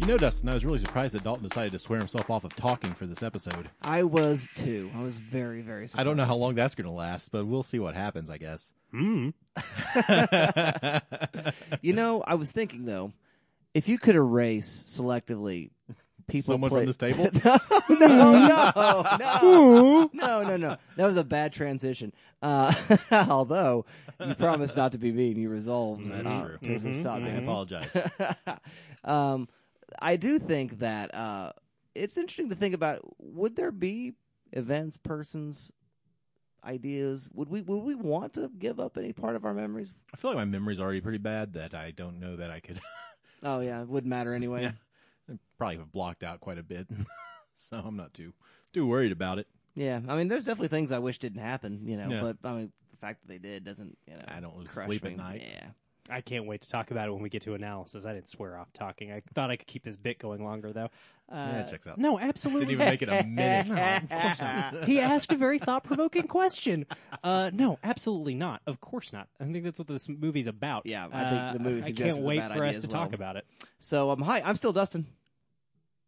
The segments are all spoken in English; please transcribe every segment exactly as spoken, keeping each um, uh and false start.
You know, Dustin, I was really surprised that Dalton decided to swear himself off of talking for this episode. I was, too. I was very, very surprised. I don't know how long that's going to last, but we'll see what happens, I guess. Hmm. You know, I was thinking, though, if you could erase selectively... People Someone play... from this table? no, no, no, no, no, no, no. That was a bad transition. Uh, although you promised not to be mean, you resolved. That's uh, true. To mm-hmm. stop mm-hmm. I apologize. um, I do think that uh, it's interesting to think about. Would there be events, persons, ideas? Would we would we want to give up any part of our memories? I feel like my memory's already pretty bad that I don't know that I could. Oh yeah, it wouldn't matter anyway. Yeah. I probably have blocked out quite a bit, so I'm not too too worried about it. Yeah, I mean, there's definitely things I wish didn't happen, you know, yeah. but I mean, the fact that they did doesn't, you know, I don't lose sleep me. At night. Yeah. I can't wait to talk about it when we get to analysis. I didn't swear off talking. I thought I could keep this bit going longer, though. Uh, yeah, it checks out. No, absolutely. Didn't even make it a minute. No, he asked a very thought-provoking question. Uh, no, absolutely not. Of course not. I think that's what this movie's about. Yeah, I uh, think the movie suggests it's a bad idea. I can't wait for us to well. talk about it. So, um, hi, I'm still Dustin.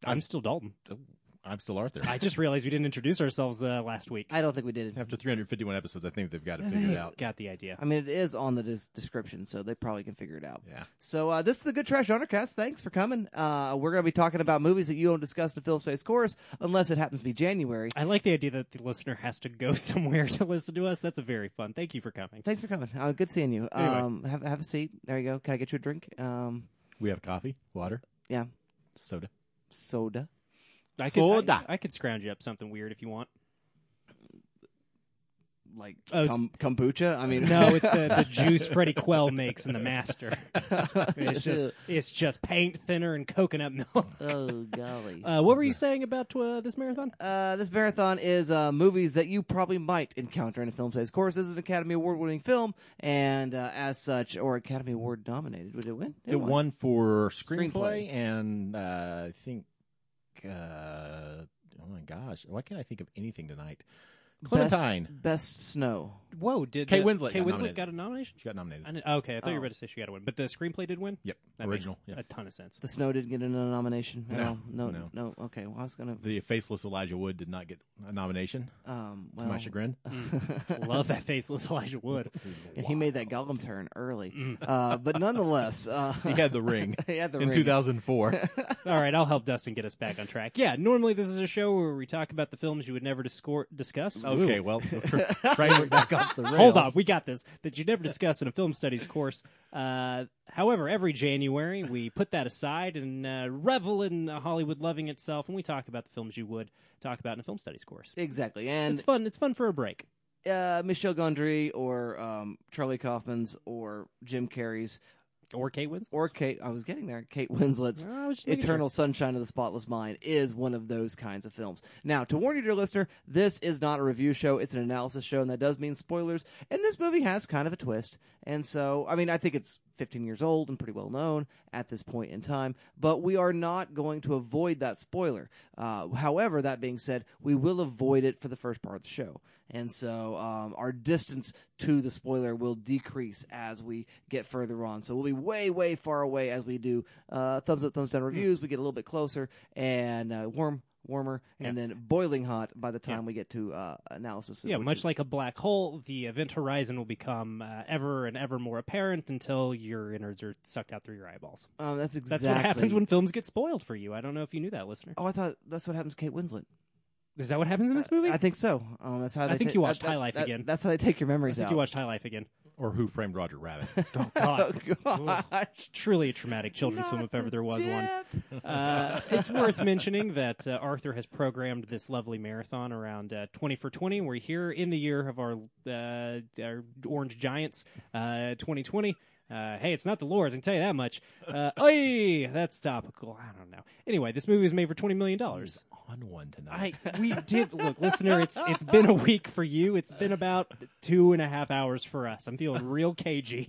I'm, I'm still Dalton. I'm still Arthur. I just realized we didn't introduce ourselves uh, last week. I don't think we did. After three hundred fifty-one episodes, I think they've got it figured out. Got the idea. I mean, it is on the des- description, so they probably can figure it out. Yeah. So uh, this is the Good Trash Undercast. Thanks for coming. Uh, we're going to be talking about movies that you don't discuss in Film Studies course, unless it happens to be January. I like the idea that the listener has to go somewhere to listen to us. That's a very fun. Thank you for coming. Thanks for coming. Uh, good seeing you. Anyway. Um, have, have a seat. There you go. Can I get you a drink? Um, we have coffee, water. Yeah. Soda. Soda. I could, Soda. I, I could scrounge up something weird if you want. Like oh, com- kombucha? I mean, no, it's the, the juice Freddie Quell makes in The Master. It's just it's just paint thinner and coconut milk. Oh, golly. Uh, what were you saying about uh, this marathon? Uh, this marathon is uh, movies that you probably might encounter in a film studies course. This is an Academy Award-winning film, and uh, as such, or Academy Award-nominated. Did it win? It, it won. won for screenplay, screenplay. and uh, I think... Uh, oh my gosh! Why can't I think of anything tonight? Clementine, best, best snow. Whoa! Did Kate Winslet? Kate Winslet got a nomination. She got nominated. I knew, okay, I thought oh. you were about to say she got a win, but the screenplay did win. Yep, that original. Makes yeah. a ton of sense. The snow didn't get a nomination. No, no, no. no. Okay, well, I was gonna. The faceless Elijah Wood did not get a nomination. Um, well... to my chagrin. Mm. Love that faceless Elijah Wood. Wow. He made that Gollum turn early, mm. uh, but nonetheless, uh... he had the ring. he had the in ring in two thousand four. All right, I'll help Dustin get us back on track. Yeah, normally this is a show where we talk about the films you would never discor- discuss. Okay, well, trying back off the rails. Hold on, we got this. That you never discuss in a film studies course. Uh, however, every January we put that aside and uh, revel in uh, Hollywood loving itself, and we talk about the films you would talk about in a film studies course. Exactly, and it's fun. It's fun for a break. Uh, Michel Gondry or um, Charlie Kaufman's or Jim Carrey's. Or Kate Winslet. Or Kate. I was getting there. Kate Winslet's oh, Eternal sure. Sunshine of the Spotless Mind is one of those kinds of films. Now, to warn you, dear listener, this is not a review show. It's an analysis show, and that does mean spoilers. And this movie has kind of a twist. And so, I mean, I think it's fifteen years old and pretty well known at this point in time. But we are not going to avoid that spoiler. Uh, however, that being said, we will avoid it for the first part of the show. And so um, our distance to the spoiler will decrease as we get further on. So we'll be way, way far away as we do uh, thumbs up, thumbs down reviews. We get a little bit closer and uh, warm, warmer, and yeah. then boiling hot by the time yeah. we get to uh, analysis. Yeah, much is... like a black hole, the event horizon will become uh, ever and ever more apparent until your innards are sucked out through your eyeballs. Um, that's exactly that's what happens when films get spoiled for you. I don't know if you knew that, listener. Oh, I thought that's what happens to Kate Winslet. Is that what happens in this movie? Uh, I think so. Um, that's how they I think ta- you watched that, High Life that, again. That, that's how they take your memories out. I think out. you watched High Life again. Or Who Framed Roger Rabbit. Oh, God. Oh, gosh. Oh, truly a traumatic children's film if ever there was dip. one. Uh, it's worth mentioning that uh, Arthur has programmed this lovely marathon around uh, twenty for twenty. We're here in the year of our, uh, our Orange Giants, uh, twenty twenty. Uh, hey, it's not the Lord's, I can tell you that much. Uh, oy, that's topical. I don't know. Anyway, this movie was made for twenty million dollars. He's on one tonight. I, we did. Look, listener, it's it's been a week for you. It's been about two and a half hours for us. I'm feeling real cagey.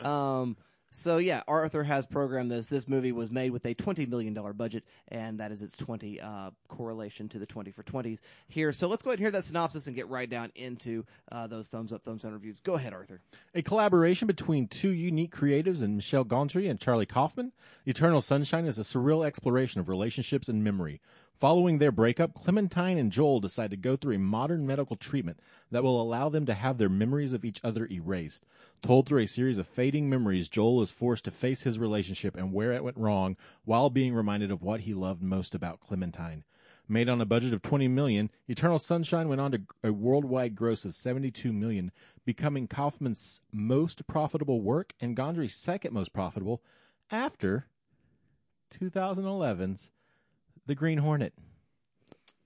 um, So yeah, Arthur has programmed this. This movie was made with a twenty million dollars budget, and that is its twenty uh, correlation to the twenty for twenties here. So let's go ahead and hear that synopsis and get right down into uh, those thumbs up, thumbs down reviews. Go ahead, Arthur. A collaboration between two unique creatives in Michel Gondry and Charlie Kaufman, Eternal Sunshine is a surreal exploration of relationships and memory. Following their breakup, Clementine and Joel decide to go through a modern medical treatment that will allow them to have their memories of each other erased. Told through a series of fading memories, Joel is forced to face his relationship and where it went wrong while being reminded of what he loved most about Clementine. Made on a budget of twenty million dollars, Eternal Sunshine went on to a worldwide gross of seventy-two million dollars, becoming Kaufman's most profitable work and Gondry's second most profitable after twenty eleven's The Green Hornet.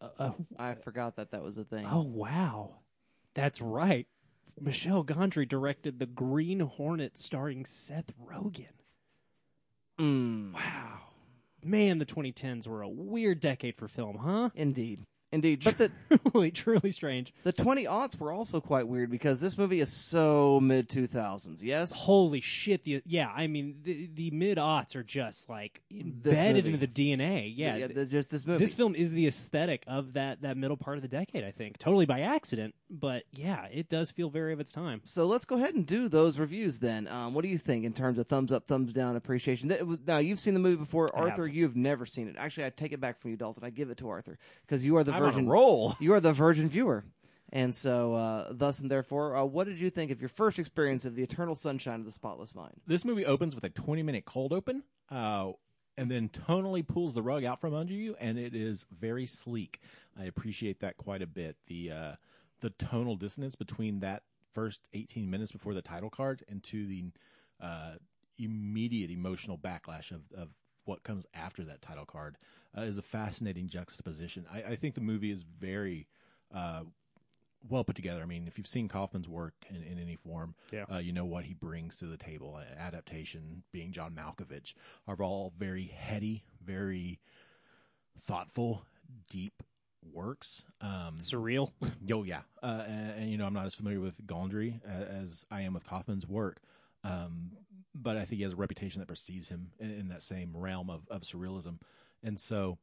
Uh, oh, I forgot that that was a thing. Oh, wow. That's right. Michel Gondry directed The Green Hornet starring Seth Rogen. Mm. Wow. Man, the twenty tens were a weird decade for film, huh? Indeed. Indeed. But the, truly, truly strange. The twenty aughts were also quite weird because this movie is so mid two thousands, yes? Holy shit. The, yeah, I mean, the, the mid aughts are just like embedded into the D N A. Yeah, yeah, yeah, just this movie. This film is the aesthetic of that, that middle part of the decade, I think. Totally by accident, but yeah, it does feel very of its time. So let's go ahead and do those reviews then. Um, what do you think in terms of thumbs up, thumbs down appreciation? Now, you've seen the movie before. I Arthur, have. You've never seen it. Actually, I take it back from you, Dalton. I give it to Arthur because you are the Virgin, I'm on a roll. You are the virgin viewer. And so, uh, thus and therefore, uh, what did you think of your first experience of The Eternal Sunshine of the Spotless Mind? This movie opens with a twenty-minute cold open, uh, and then tonally pulls the rug out from under you, and it is very sleek. I appreciate that quite a bit. The uh, the tonal dissonance between that first eighteen minutes before the title card and to the uh, immediate emotional backlash of, of what comes after that title card uh, is a fascinating juxtaposition. I, I think the movie is very uh, well put together. I mean, if you've seen Kaufman's work in, in any form, yeah. uh, you know what he brings to the table. Adaptation, Being John Malkovich, are all very heady, very thoughtful, deep works. Um, Surreal. Oh, yeah. Uh, and, and, you know, I'm not as familiar with Gondry as I am with Kaufman's work. Um, but I think he has a reputation that precedes him in, in that same realm of, of surrealism. And so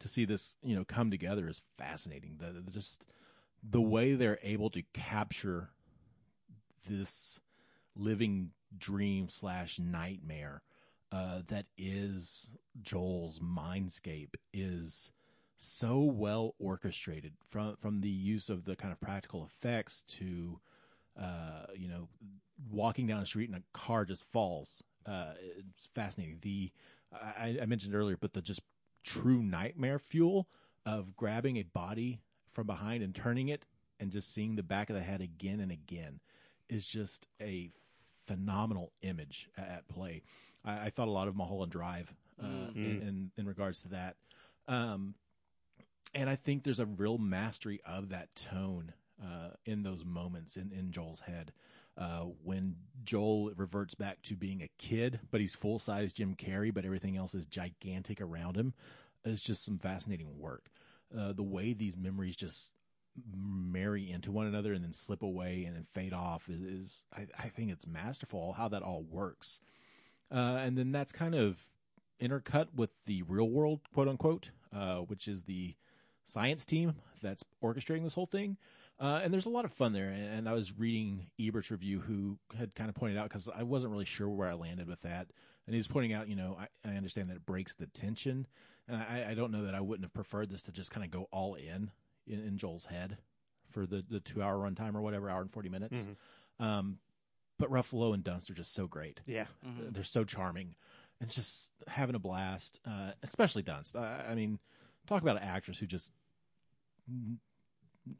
to see this, you know, come together is fascinating. The, the, just the way they're able to capture this living dream slash nightmare uh, that is Joel's mindscape is so well orchestrated from, from the use of the kind of practical effects to, uh, you know, walking down the street and a car just falls. Uh, it's fascinating. The I, I mentioned earlier, but the just true nightmare fuel of grabbing a body from behind and turning it and just seeing the back of the head again and again is just a phenomenal image at play. I, I thought a lot of Mulholland Drive uh, mm-hmm. in, in, in regards to that. Um, and I think there's a real mastery of that tone uh, in those moments in, in Joel's head. Uh, when Joel reverts back to being a kid, but he's full-size Jim Carrey, but everything else is gigantic around him, it's just some fascinating work. Uh, the way these memories just marry into one another and then slip away and then fade off is, is I, I think it's masterful how that all works. Uh, and then that's kind of intercut with the real world, quote-unquote, uh, which is the science team that's orchestrating this whole thing. Uh, and there's a lot of fun there, and, and I was reading Ebert's review, who had kind of pointed out, because I wasn't really sure where I landed with that, and he was pointing out, you know, I, I understand that it breaks the tension, and I, I don't know that I wouldn't have preferred this to just kind of go all in, in in Joel's head for the, the two-hour runtime or whatever, hour and forty minutes. Mm-hmm. Um, but Ruffalo and Dunst are just so great. Yeah. Mm-hmm. They're so charming. It's just having a blast, uh, especially Dunst. I, I mean, talk about an actress who just...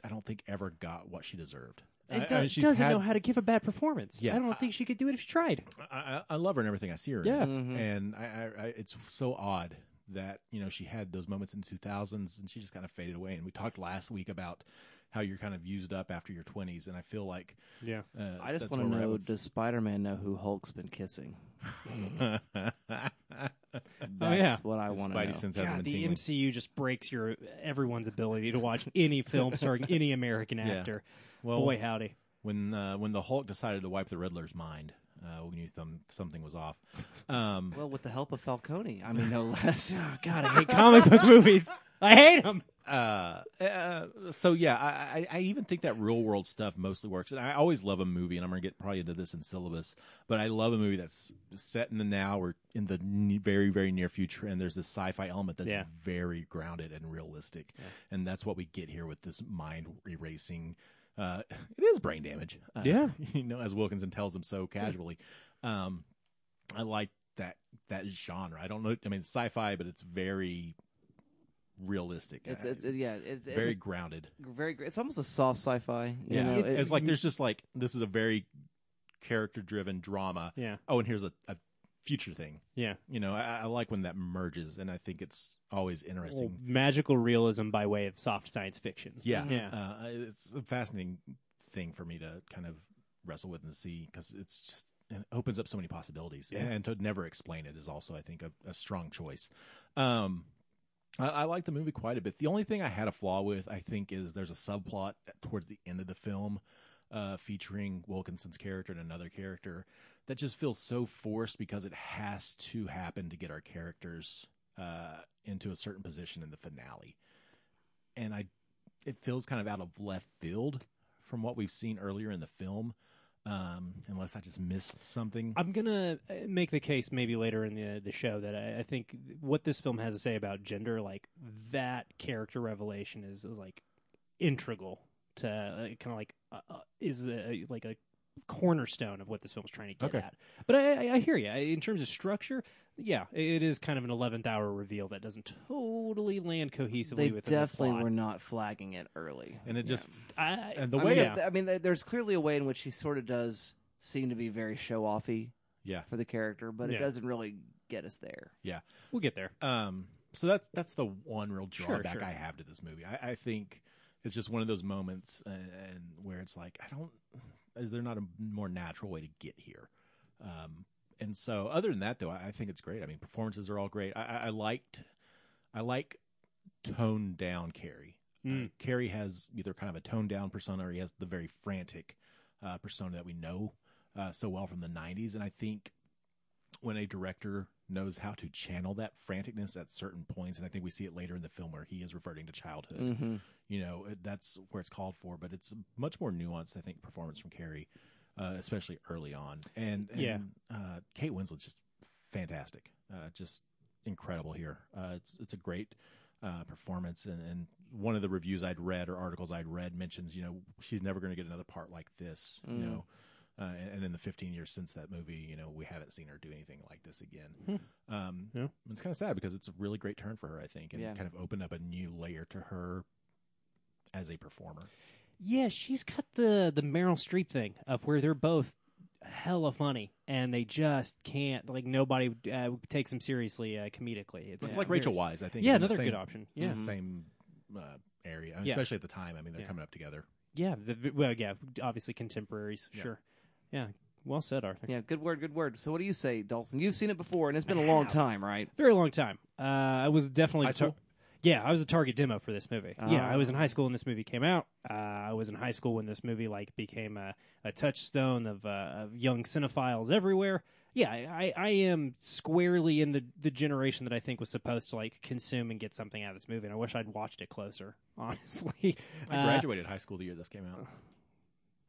I don't think ever got what she deserved. And I, does, I mean, doesn't had, know how to give a bad performance. Yeah, I don't I, think she could do it if she tried. I, I, I love her in everything I see her yeah. in. Mm-hmm. And I, I, I, it's so odd that, you know, she had those moments in the two thousands and she just kind of faded away. And we talked last week about how you're kind of used up after your twenties. And I feel like... yeah, uh, I just want to know, does Spider-Man know who Hulk's been kissing? That's oh, yeah. what I want to know. Sense God, the tingling. M C U just breaks your everyone's ability to watch any film starring any American actor. Yeah. Well, boy, howdy. When uh, when the Hulk decided to wipe the Riddler's mind, uh, we knew some, something was off. Um, well, with the help of Falcone, I mean, no less. Oh, God, I hate comic book movies. I hate them. Uh, uh, so, yeah, I, I, I even think that real-world stuff mostly works. And I always love a movie, and I'm going to get probably into this in syllabus, but I love a movie that's set in the now or in the very, very near future, and there's this sci-fi element that's yeah. very grounded and realistic. Yeah. And that's what we get here with this mind-erasing. Uh, it is brain damage. Uh, yeah. You know, as Wilkinson tells him so casually. Um, I like that that genre. I don't know. I mean, it's sci-fi, but it's very realistic. It's, it's yeah, it's very it's, grounded. Very. It's almost a soft sci-fi. You yeah, know? It's, it's like there's just like this is a very character-driven drama. Yeah. Oh, and here's a, a future thing. Yeah. You know, I, I like when that merges, and I think it's always interesting. Well, magical realism by way of soft science fiction. Yeah. Yeah. Uh, it's a fascinating thing for me to kind of wrestle with and see because it's just. And it opens up so many possibilities. Yeah. And to never explain it is also, I think, a, a strong choice. Um, I, I like the movie quite a bit. The only thing I had a flaw with, I think, is there's a subplot towards the end of the film uh, featuring Wilkinson's character and another character that just feels so forced because it has to happen to get our characters uh, into a certain position in the finale. And I, it feels kind of out of left field from what we've seen earlier in the film. Um, unless I just missed something. I'm going to make the case maybe later in the the show that I, I think what this film has to say about gender, like that character revelation is, is like integral to uh, kind of like uh, is a, like a cornerstone of what this film is trying to get okay. at. But I, I, I hear you. In terms of structure, yeah, it is kind of an eleventh hour reveal that doesn't totally land cohesively. They within definitely the plot. Were not flagging it early, and it yeah. just I, and the I way mean, yeah. I mean, there's clearly a way in which he sort of does seem to be very show offy, yeah. for the character, but yeah. it doesn't really get us there. Yeah, we'll get there. Um, so that's that's the one real drawback sure, sure. I have to this movie. I, I think it's just one of those moments, and, and where it's like, I don't. Is there not a more natural way to get here? Um, And so, other than that, though, I think it's great. I mean, performances are all great. I, I liked, I like toned down Carrey. Mm. Uh, Carrey has either kind of a toned down persona, or he has the very frantic uh, persona that we know uh, so well from the nineties. And I think when a director knows how to channel that franticness at certain points, and I think we see it later in the film where he is reverting to childhood. Mm-hmm. You know, that's where it's called for. But it's a much more nuanced, I think, performance from Carrey. Uh, especially early on. And, and yeah. uh, Kate Winslet's just fantastic. Uh, just incredible here. Uh, it's it's a great uh, performance. And, and one of the reviews I'd read or articles I'd read mentions, you know, she's never going to get another part like this, mm. you know. Uh, and, and in the fifteen years since that movie, you know, we haven't seen her do anything like this again. Hmm. Um, yeah. It's kind of sad because it's a really great turn for her, I think, and yeah. kind of opened up a new layer to her as a performer. Yeah, she's got the, the Meryl Streep thing of where they're both hella funny, and they just can't, like, nobody uh, takes them seriously uh, comedically. It's, it's like Rachel Wise, I think. Yeah, another same, good option. Yeah. Same uh, area, I mean, yeah. especially at the time. I mean, they're yeah. coming up together. Yeah, the, well, yeah, obviously contemporaries, yeah. sure. Yeah, well said, Arthur. Yeah, good word, good word. So what do you say, Dalton? You've seen it before, and it's been a long time, right? Very long time. Uh, I was definitely... Yeah, I was a target demo for this movie. Uh, yeah, I was in high school when this movie came out. Uh, I was in high school when this movie like became a, a touchstone of, uh, of young cinephiles everywhere. Yeah, I, I am squarely in the, the generation that I think was supposed to like consume and get something out of this movie, and I wish I'd watched it closer, honestly. I graduated uh, high school the year this came out.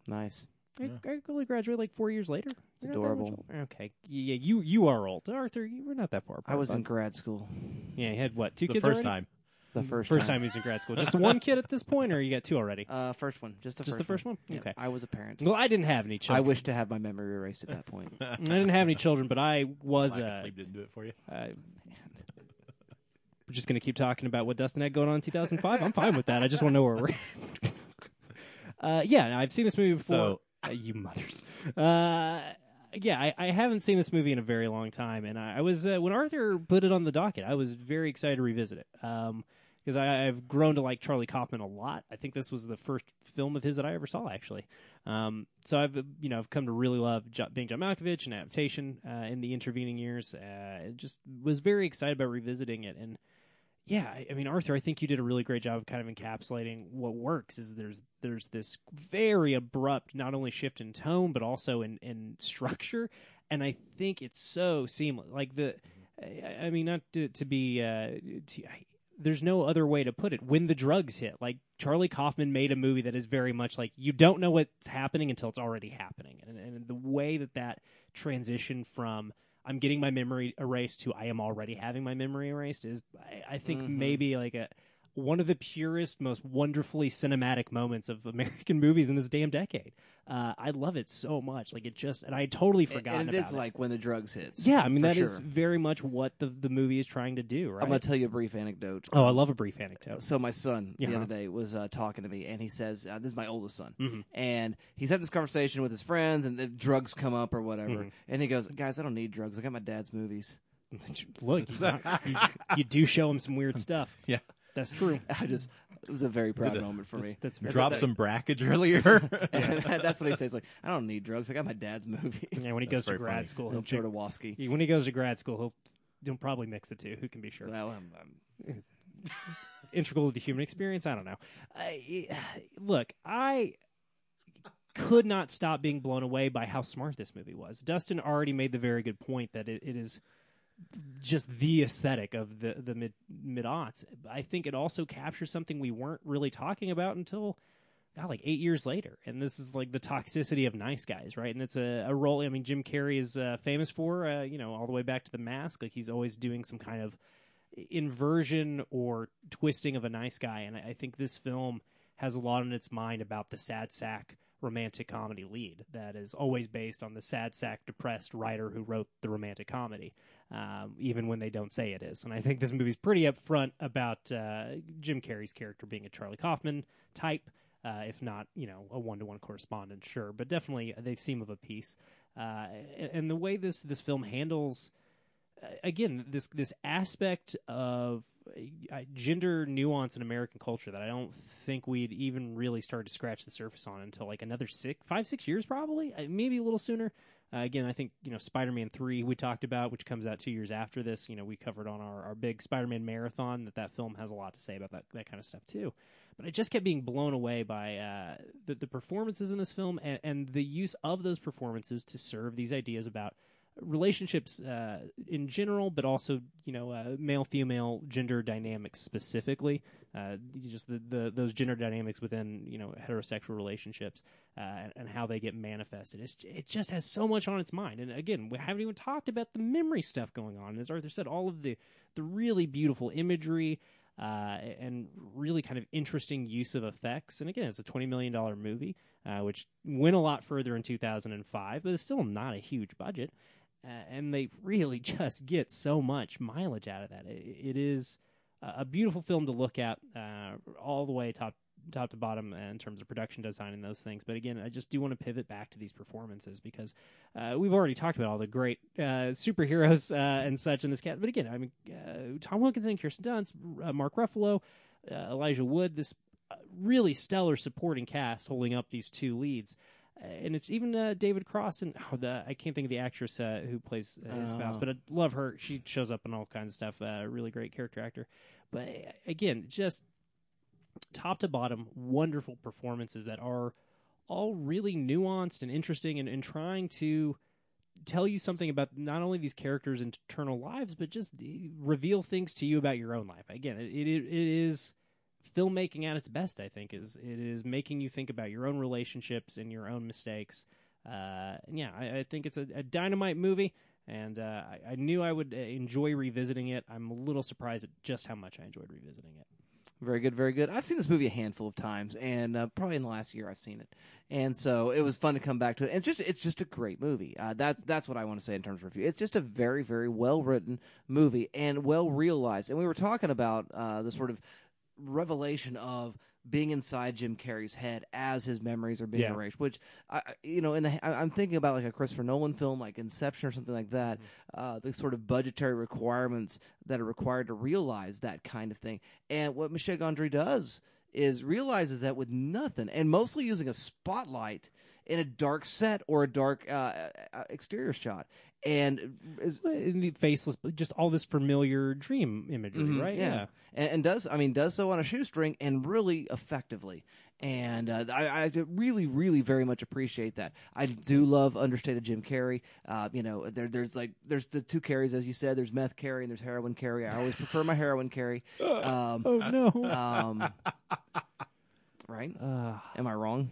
Nice. I, yeah. I only graduated like four years later. It's You're adorable. Okay. Yeah, you you are old. Arthur, you were not that far apart. I was in grad school. Yeah, you had what, two the kids The first already? Time. The first, first time. time he's in grad school. Just one kid at this point, or you got two already? Uh, first one. Just the Just first, the first one? one? Okay. Yeah, I was a parent. Well, I didn't have any children. I wish to have my memory erased at that point. I didn't have any children, but I was... Uh, sleep didn't do it for you? Uh, we're just going to keep talking about what Dustin had going on in two thousand five. I'm fine with that. I just want to know where we're at. uh, yeah, I've seen this movie before. So, uh, you mothers. Uh... Yeah, I, I haven't seen this movie in a very long time, and I, I was uh, when Arthur put it on the docket, I was very excited to revisit it because um, I've grown to like Charlie Kaufman a lot. I think this was the first film of his that I ever saw, actually. Um, so I've you know I've come to really love jo- Being John Malkovich and Adaptation uh, in the intervening years. Uh, just was very excited about revisiting it, and yeah, I, I mean, Arthur, I think you did a really great job of kind of encapsulating what works. Is there's there's this very abrupt, not only shift in tone, but also in, in structure. And I think it's so seamless. Like the, I, I mean, not to, to be, uh, to, I, there's no other way to put it. When the drugs hit, like Charlie Kaufman made a movie that is very much like you don't know what's happening until it's already happening. And, and the way that that transition from I'm getting my memory erased to I am already having my memory erased is, I, I think, mm-hmm. maybe like a one of the purest, most wonderfully cinematic moments of American movies in this damn decade. Uh, I love it so much. Like it just, and I had totally forgotten and, and it about it. It is like When the Drugs Hits. Yeah, I mean, that sure. is very much what the, the movie is trying to do, right? I'm going to tell you a brief anecdote. Oh, I love a brief anecdote. So my son uh-huh. the other day was uh, talking to me, and he says, uh, this is my oldest son, mm-hmm. and he's had this conversation with his friends, and the drugs come up or whatever, mm-hmm. and he goes, guys, I don't need drugs. I got my dad's movies. Look, you, not, you, you do show him some weird stuff. Yeah. That's true. I just it was a very proud Did moment for that's, me. That's, that's Drop some brackage earlier. And that's what he says. Like, I don't need drugs. I got my dad's movie. Yeah, when he that's goes to grad funny. school, he'll Jordan Wasky. When he goes to grad school, he'll he'll probably mix the two. Who can be sure? Well, I'm, I'm... integral to the human experience. I don't know. I, look, I could not stop being blown away by how smart this movie was. Dustin already made the very good point that it, it is. Just the aesthetic of the the mid mid aughts. I think it also captures something we weren't really talking about until, God, like eight years later. And this is like the toxicity of nice guys, right? And it's a, a role. I mean, Jim Carrey is uh, famous for, uh, you know, all the way back to The Mask. Like he's always doing some kind of inversion or twisting of a nice guy. And I, I think this film has a lot in its mind about the sad sack romantic comedy lead that is always based on the sad sack depressed writer who wrote the romantic comedy, um, even when they don't say it is. And I think this movie's pretty upfront about uh, Jim Carrey's character being a Charlie Kaufman type, uh, if not, you know, a one-to-one correspondent, sure, but definitely they seem of a piece. Uh, and, and the way this, this film handles, again, this, this aspect of gender nuance in American culture that I don't think we'd even really started to scratch the surface on until like another six, five, six years probably, maybe a little sooner. Uh, again, I think, you know, Spider-Man three we talked about, which comes out two years after this, you know, we covered on our, our big Spider-Man marathon that that film has a lot to say about that, that kind of stuff too. But I just kept being blown away by uh, the, the performances in this film and, and the use of those performances to serve these ideas about relationships uh, in general, but also, you know, uh, male-female gender dynamics specifically, uh, just the, the those gender dynamics within, you know, heterosexual relationships uh, and, and how they get manifested. It's, it just has so much on its mind. And again, we haven't even talked about the memory stuff going on. And as Arthur said, all of the, the really beautiful imagery uh, and really kind of interesting use of effects. And again, it's a twenty million dollars movie, uh, which went a lot further in two thousand five, but it's still not a huge budget. Uh, and they really just get so much mileage out of that. It, it is a beautiful film to look at uh, all the way top top to bottom in terms of production design and those things. But again, I just do want to pivot back to these performances because uh, we've already talked about all the great uh, superheroes uh, and such in this cast. But again, I mean, uh, Tom Wilkinson, Kirsten Dunst, uh, Mark Ruffalo, uh, Elijah Wood, this really stellar supporting cast holding up these two leads. And it's even uh, David Cross and oh, the, I can't think of the actress uh, who plays uh, his oh. spouse, but I love her. She shows up in all kinds of stuff. Uh, really great character actor. But again, just top to bottom, wonderful performances that are all really nuanced and interesting and, and trying to tell you something about not only these characters' internal lives, but just reveal things to you about your own life. Again, it it, it is... filmmaking at its best, I think, is it is making you think about your own relationships and your own mistakes. Uh, and yeah, I, I think it's a, a dynamite movie, and uh, I, I knew I would enjoy revisiting it. I'm a little surprised at just how much I enjoyed revisiting it. Very good, very good. I've seen this movie a handful of times, and uh, probably in the last year I've seen it. And so it was fun to come back to it. And it's just, it's just a great movie. Uh, that's that's what I want to say in terms of review. It's just a very, very well-written movie and well-realized. And we were talking about uh, the sort of revelation of being inside Jim Carrey's head as his memories are being yeah. erased, which, I, you know, in the, I'm thinking about like a Christopher Nolan film, like Inception or something like that, mm-hmm. uh, the sort of budgetary requirements that are required to realize that kind of thing. And what Michel Gondry does is realizes that with nothing, and mostly using a spotlight in a dark set or a dark uh, exterior shot. And is, the faceless, just all this familiar dream imagery, mm-hmm, right? Yeah, yeah. And, and does I mean does so on a shoestring and really effectively. And uh, I, I really, really, very much appreciate that. I do love understated Jim Carrey. Uh, you know, there, there's like there's the two Carreys, as you said. There's meth Carrey and there's heroin Carrey. I always prefer my heroin Carrey. Um, oh no. Um, right? Uh, Am I wrong?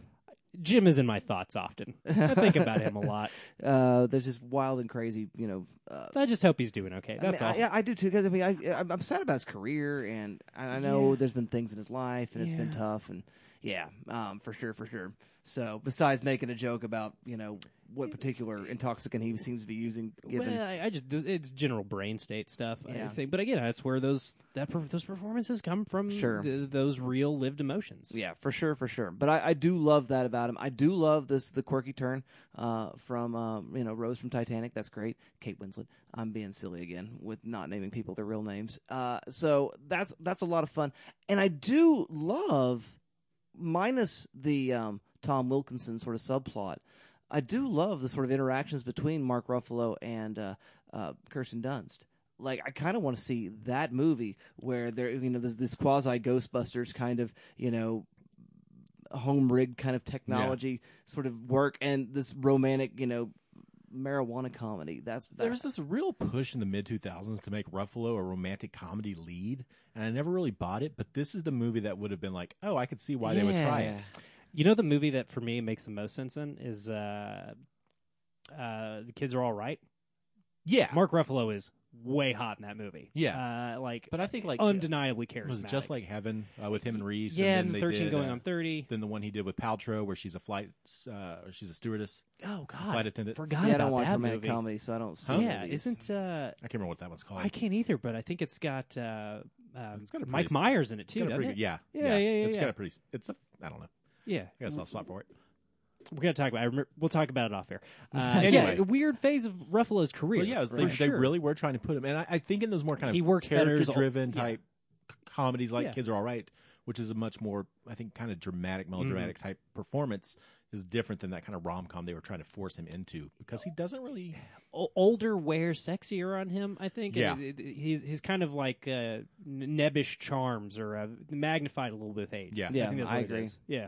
Jim is in my thoughts often. I think about him a lot. Uh, there's this wild and crazy, you know. Uh, I just hope he's doing okay. That's I mean, all. Yeah, I, I do too. Because I mean, I, I'm sad about his career, and I know yeah. there's been things in his life, and yeah. it's been tough, and yeah, um, for sure, for sure. So, besides making a joke about you know what particular intoxicant he seems to be using, given well, I, I just it's general brain state stuff. Yeah. I think, but again, that's where those that those performances come from. Sure, th- those real lived emotions. Yeah, for sure, for sure. But I, I do love that about him. I do love this the quirky turn uh, from uh, you know Rose from Titanic. That's great. Kate Winslet. I'm being silly again with not naming people their real names. Uh, so that's that's a lot of fun, and I do love minus the. Um, Tom Wilkinson sort of subplot. I do love the sort of interactions between Mark Ruffalo and uh, uh, Kirsten Dunst. Like, I kind of want to see that movie where there, you know, there's this quasi Ghostbusters kind of, you know, home rigged kind of technology yeah. sort of work and this romantic, you know, marijuana comedy. That's that. There's this real push in the mid two thousands to make Ruffalo a romantic comedy lead, and I never really bought it. But this is the movie that would have been like, oh, I could see why yeah. they would try it. You know the movie that for me makes the most sense in is uh, uh, The Kids Are All Right. Yeah, Mark Ruffalo is way hot in that movie. Yeah, uh, like, but I think like undeniably charismatic. Was it Just Like Heaven uh, with him and Reese? Yeah, and, then and thirteen did, going uh, on thirty. Then the one he did with Paltrow, where she's a flight, uh, or she's a stewardess. Oh God, flight attendant. Forgot See, about I don't watch that romantic movie. Comedy, so I don't. See huh? Yeah, movies. Isn't? Uh, I can't remember what that one's called. I can't either, but I think it's got. Uh, um, it's got a Mike Myers in it too. It's got a pretty, it? Yeah, yeah, yeah, yeah, yeah. It's yeah. got a pretty. It's a. I don't know. Yeah, I got a soft spot for it. We're gonna talk about. It. I remember, we'll talk about it off air. Uh, anyway, yeah, weird phase of Ruffalo's career. Well, yeah, was, they, sure. they really were trying to put him, and I, I think in those more kind of character-driven yeah. type comedies like yeah. Kids Are All Right, which is a much more, I think, kind of dramatic, melodramatic mm-hmm. type performance, is different than that kind of rom-com they were trying to force him into because he doesn't really o- older wears sexier on him, I think. Yeah, it, it, it, he's he's kind of like uh, nebbish charms or uh, magnified a little bit with age. Yeah, yeah, I, think that's what I agree. It is. Yeah.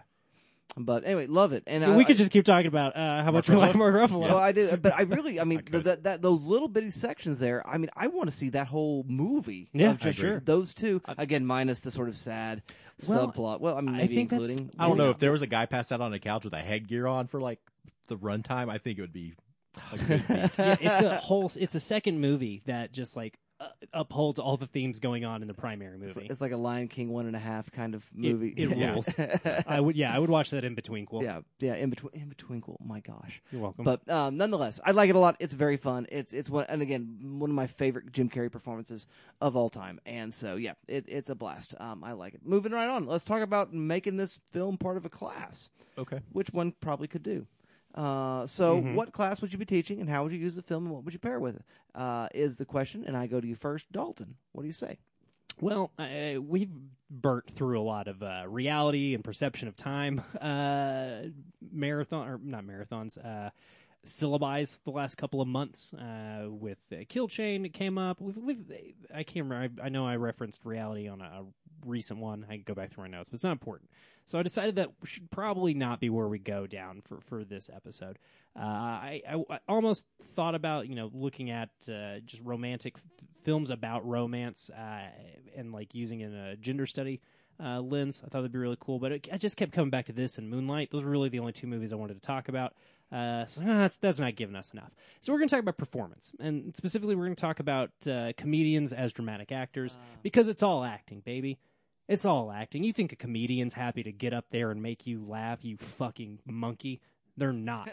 But anyway, love it, and well, I, we could just keep talking about uh, how much we like Mark Ruffalo. Yeah. Well, I do, but I really, I mean, I the, that, that those little bitty sections there. I mean, I want to see that whole movie. Yeah, of just sure. Those two again, minus the sort of sad well, subplot. Well, I mean, maybe I think including. I don't know if there was a guy passed out on a couch with a headgear on for like the runtime. I think it would be. Like, yeah, it's a whole. It's a second movie that just like. Uh, upholds all the themes going on in the primary movie. It's, it's like a Lion King one and a half kind of movie. It, it rules. I would, yeah, I would watch that in between. Cool. Yeah, yeah, in between, in between. Cool. My gosh. You're welcome. But um, nonetheless, I like it a lot. It's very fun. It's it's one, and again, one of my favorite Jim Carrey performances of all time. And so, yeah, it, it's a blast. Um, I like it. Moving right on, let's talk about making this film part of a class. Okay. Which one probably could do. Uh, so mm-hmm. what class would you be teaching, and how would you use the film, and what would you pair with it, uh, is the question, and I go to you first. Dalton, what do you say? Well, I, we've burnt through a lot of uh, reality and perception of time, uh, marathon, or not marathons, uh, syllabize the last couple of months uh, with uh, Kill Chain. It came up. With, with, I can't remember. I, I know I referenced reality on a, a recent one. I can go back through my notes, but it's not important. So I decided that should probably not be where we go down for, for this episode. Uh, I, I, I almost thought about, you know, looking at uh, just romantic f- films about romance uh, and, like, using in a gender study uh, lens. I thought that'd be really cool. But it, I just kept coming back to this and Moonlight. Those were really the only two movies I wanted to talk about. Uh, so no, that's that's not giving us enough. So we're going to talk about performance, and specifically we're going to talk about uh, comedians as dramatic actors, uh, because it's all acting, baby. It's all acting. You think a comedian's happy to get up there and make you laugh, you fucking monkey? They're not.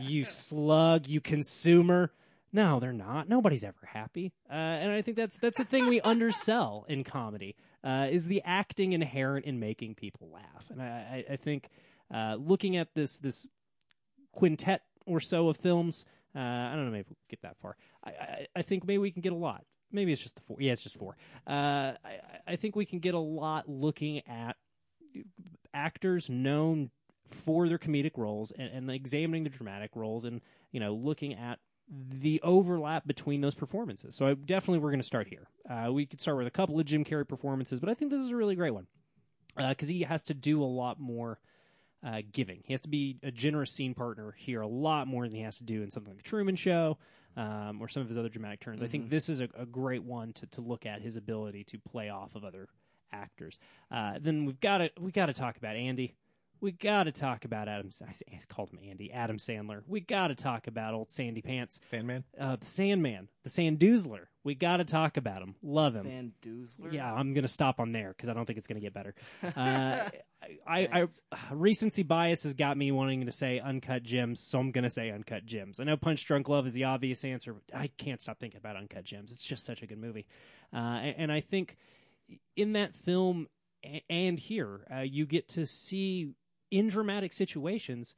You slug, you consumer. No, they're not. Nobody's ever happy. Uh, and I think that's that's the thing we undersell in comedy, uh, is the acting inherent in making people laugh. And I, I, I think uh, looking at this this... quintet or so of films. Uh, I don't know. Maybe we'll get that far. I, I, I think maybe we can get a lot. Maybe it's just the four. Yeah, it's just four. Uh, I, I think we can get a lot looking at actors known for their comedic roles and, and examining the dramatic roles and, you know, looking at the overlap between those performances. So I definitely we're going to start here. Uh, we could start with a couple of Jim Carrey performances, but I think this is a really great one because uh, he has to do a lot more uh, giving. He has to be a generous scene partner here a lot more than he has to do in something like The Truman Show um, or some of his other dramatic turns. Mm-hmm. I think this is a, a great one to, to look at his ability to play off of other actors. Uh, then we've got to we got to talk about Andy. We got to talk about Adam. I called him Andy. Adam Sandler. We got to talk about old Sandy Pants. Sandman. Uh, the Sandman. The Sandoozler. We got to talk about him. Love him. Sandoozler. Yeah, I'm gonna stop on there because I don't think it's gonna get better. Uh, I, I, I recency bias has got me wanting to say Uncut Gems, so I'm gonna say Uncut Gems. I know Punch Drunk Love is the obvious answer, but I can't stop thinking about Uncut Gems. It's just such a good movie, uh, and, and I think in that film and here uh, you get to see, in dramatic situations,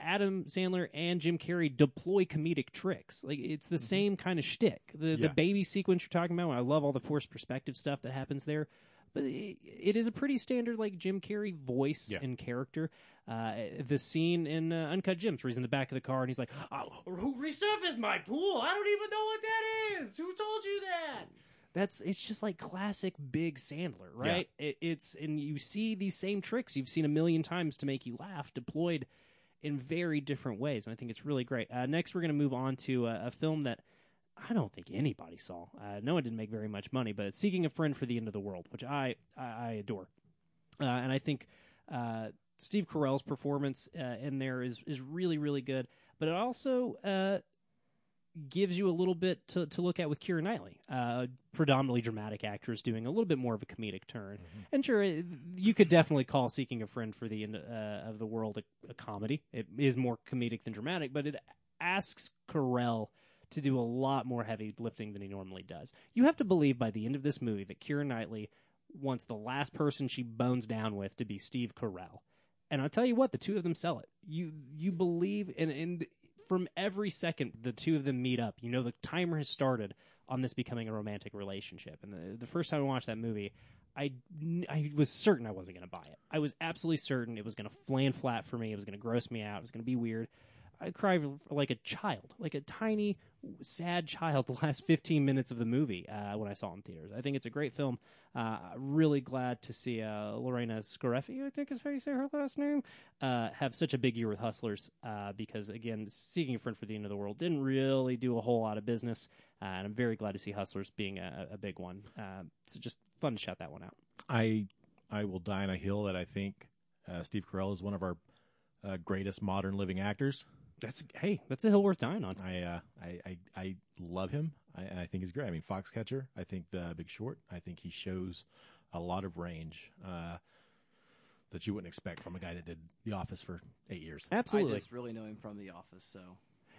Adam Sandler and Jim Carrey deploy comedic tricks. Like, it's the mm-hmm. same kind of shtick. The, yeah. the baby sequence you're talking about, I love all the forced perspective stuff that happens there. But it, it is a pretty standard, like, Jim Carrey voice yeah. and character. Uh, the scene in uh, Uncut Gems where he's in the back of the car and he's like, oh, who resurfaced my pool? I don't even know what that is. Who told you that? That's it's just like classic big Sandler, right? Yeah. It, it's and you see these same tricks you've seen a million times to make you laugh, deployed in very different ways, and I think it's really great. Uh, next, we're going to move on to a, a film that I don't think anybody saw. Uh, no, it didn't make very much money, but it's Seeking a Friend for the End of the World, which I I, I adore, uh, and I think uh, Steve Carell's performance uh, in there is is really really good, but it also. Uh, gives you a little bit to, to look at with Keira Knightley, uh, predominantly dramatic actress doing a little bit more of a comedic turn. Mm-hmm. And sure, you could definitely call Seeking a Friend for the End uh, of the World a, a comedy. It is more comedic than dramatic, but it asks Carell to do a lot more heavy lifting than he normally does. You have to believe by the end of this movie that Keira Knightley wants the last person she bones down with to be Steve Carell. And I'll tell you what, the two of them sell it. You you believe in... in From every second the two of them meet up, you know the timer has started on this becoming a romantic relationship. And the, the first time I watched that movie, I, I was certain I wasn't going to buy it. I was absolutely certain it was going to land flat for me. It was going to gross me out. It was going to be weird. I cried like a child, like a tiny, sad child the last fifteen minutes of the movie uh, when I saw it in theaters. I think it's a great film. Uh, really glad to see uh, Lorena Scareffi, I think is how you say her last name, uh, have such a big year with Hustlers uh, because, again, Seeking a Friend for the End of the World didn't really do a whole lot of business, uh, and I'm very glad to see Hustlers being a, a big one. Uh, so just fun to shout that one out. I I will die on a hill that I think uh, Steve Carell is one of our uh, greatest modern living actors. That's hey, that's a hill worth dying on. I uh, I, I I love him. I, I think he's great. I mean, Foxcatcher. I think The Big Short. I think he shows a lot of range uh, that you wouldn't expect from a guy that did The Office for eight years. Absolutely, I just really know him from The Office. So,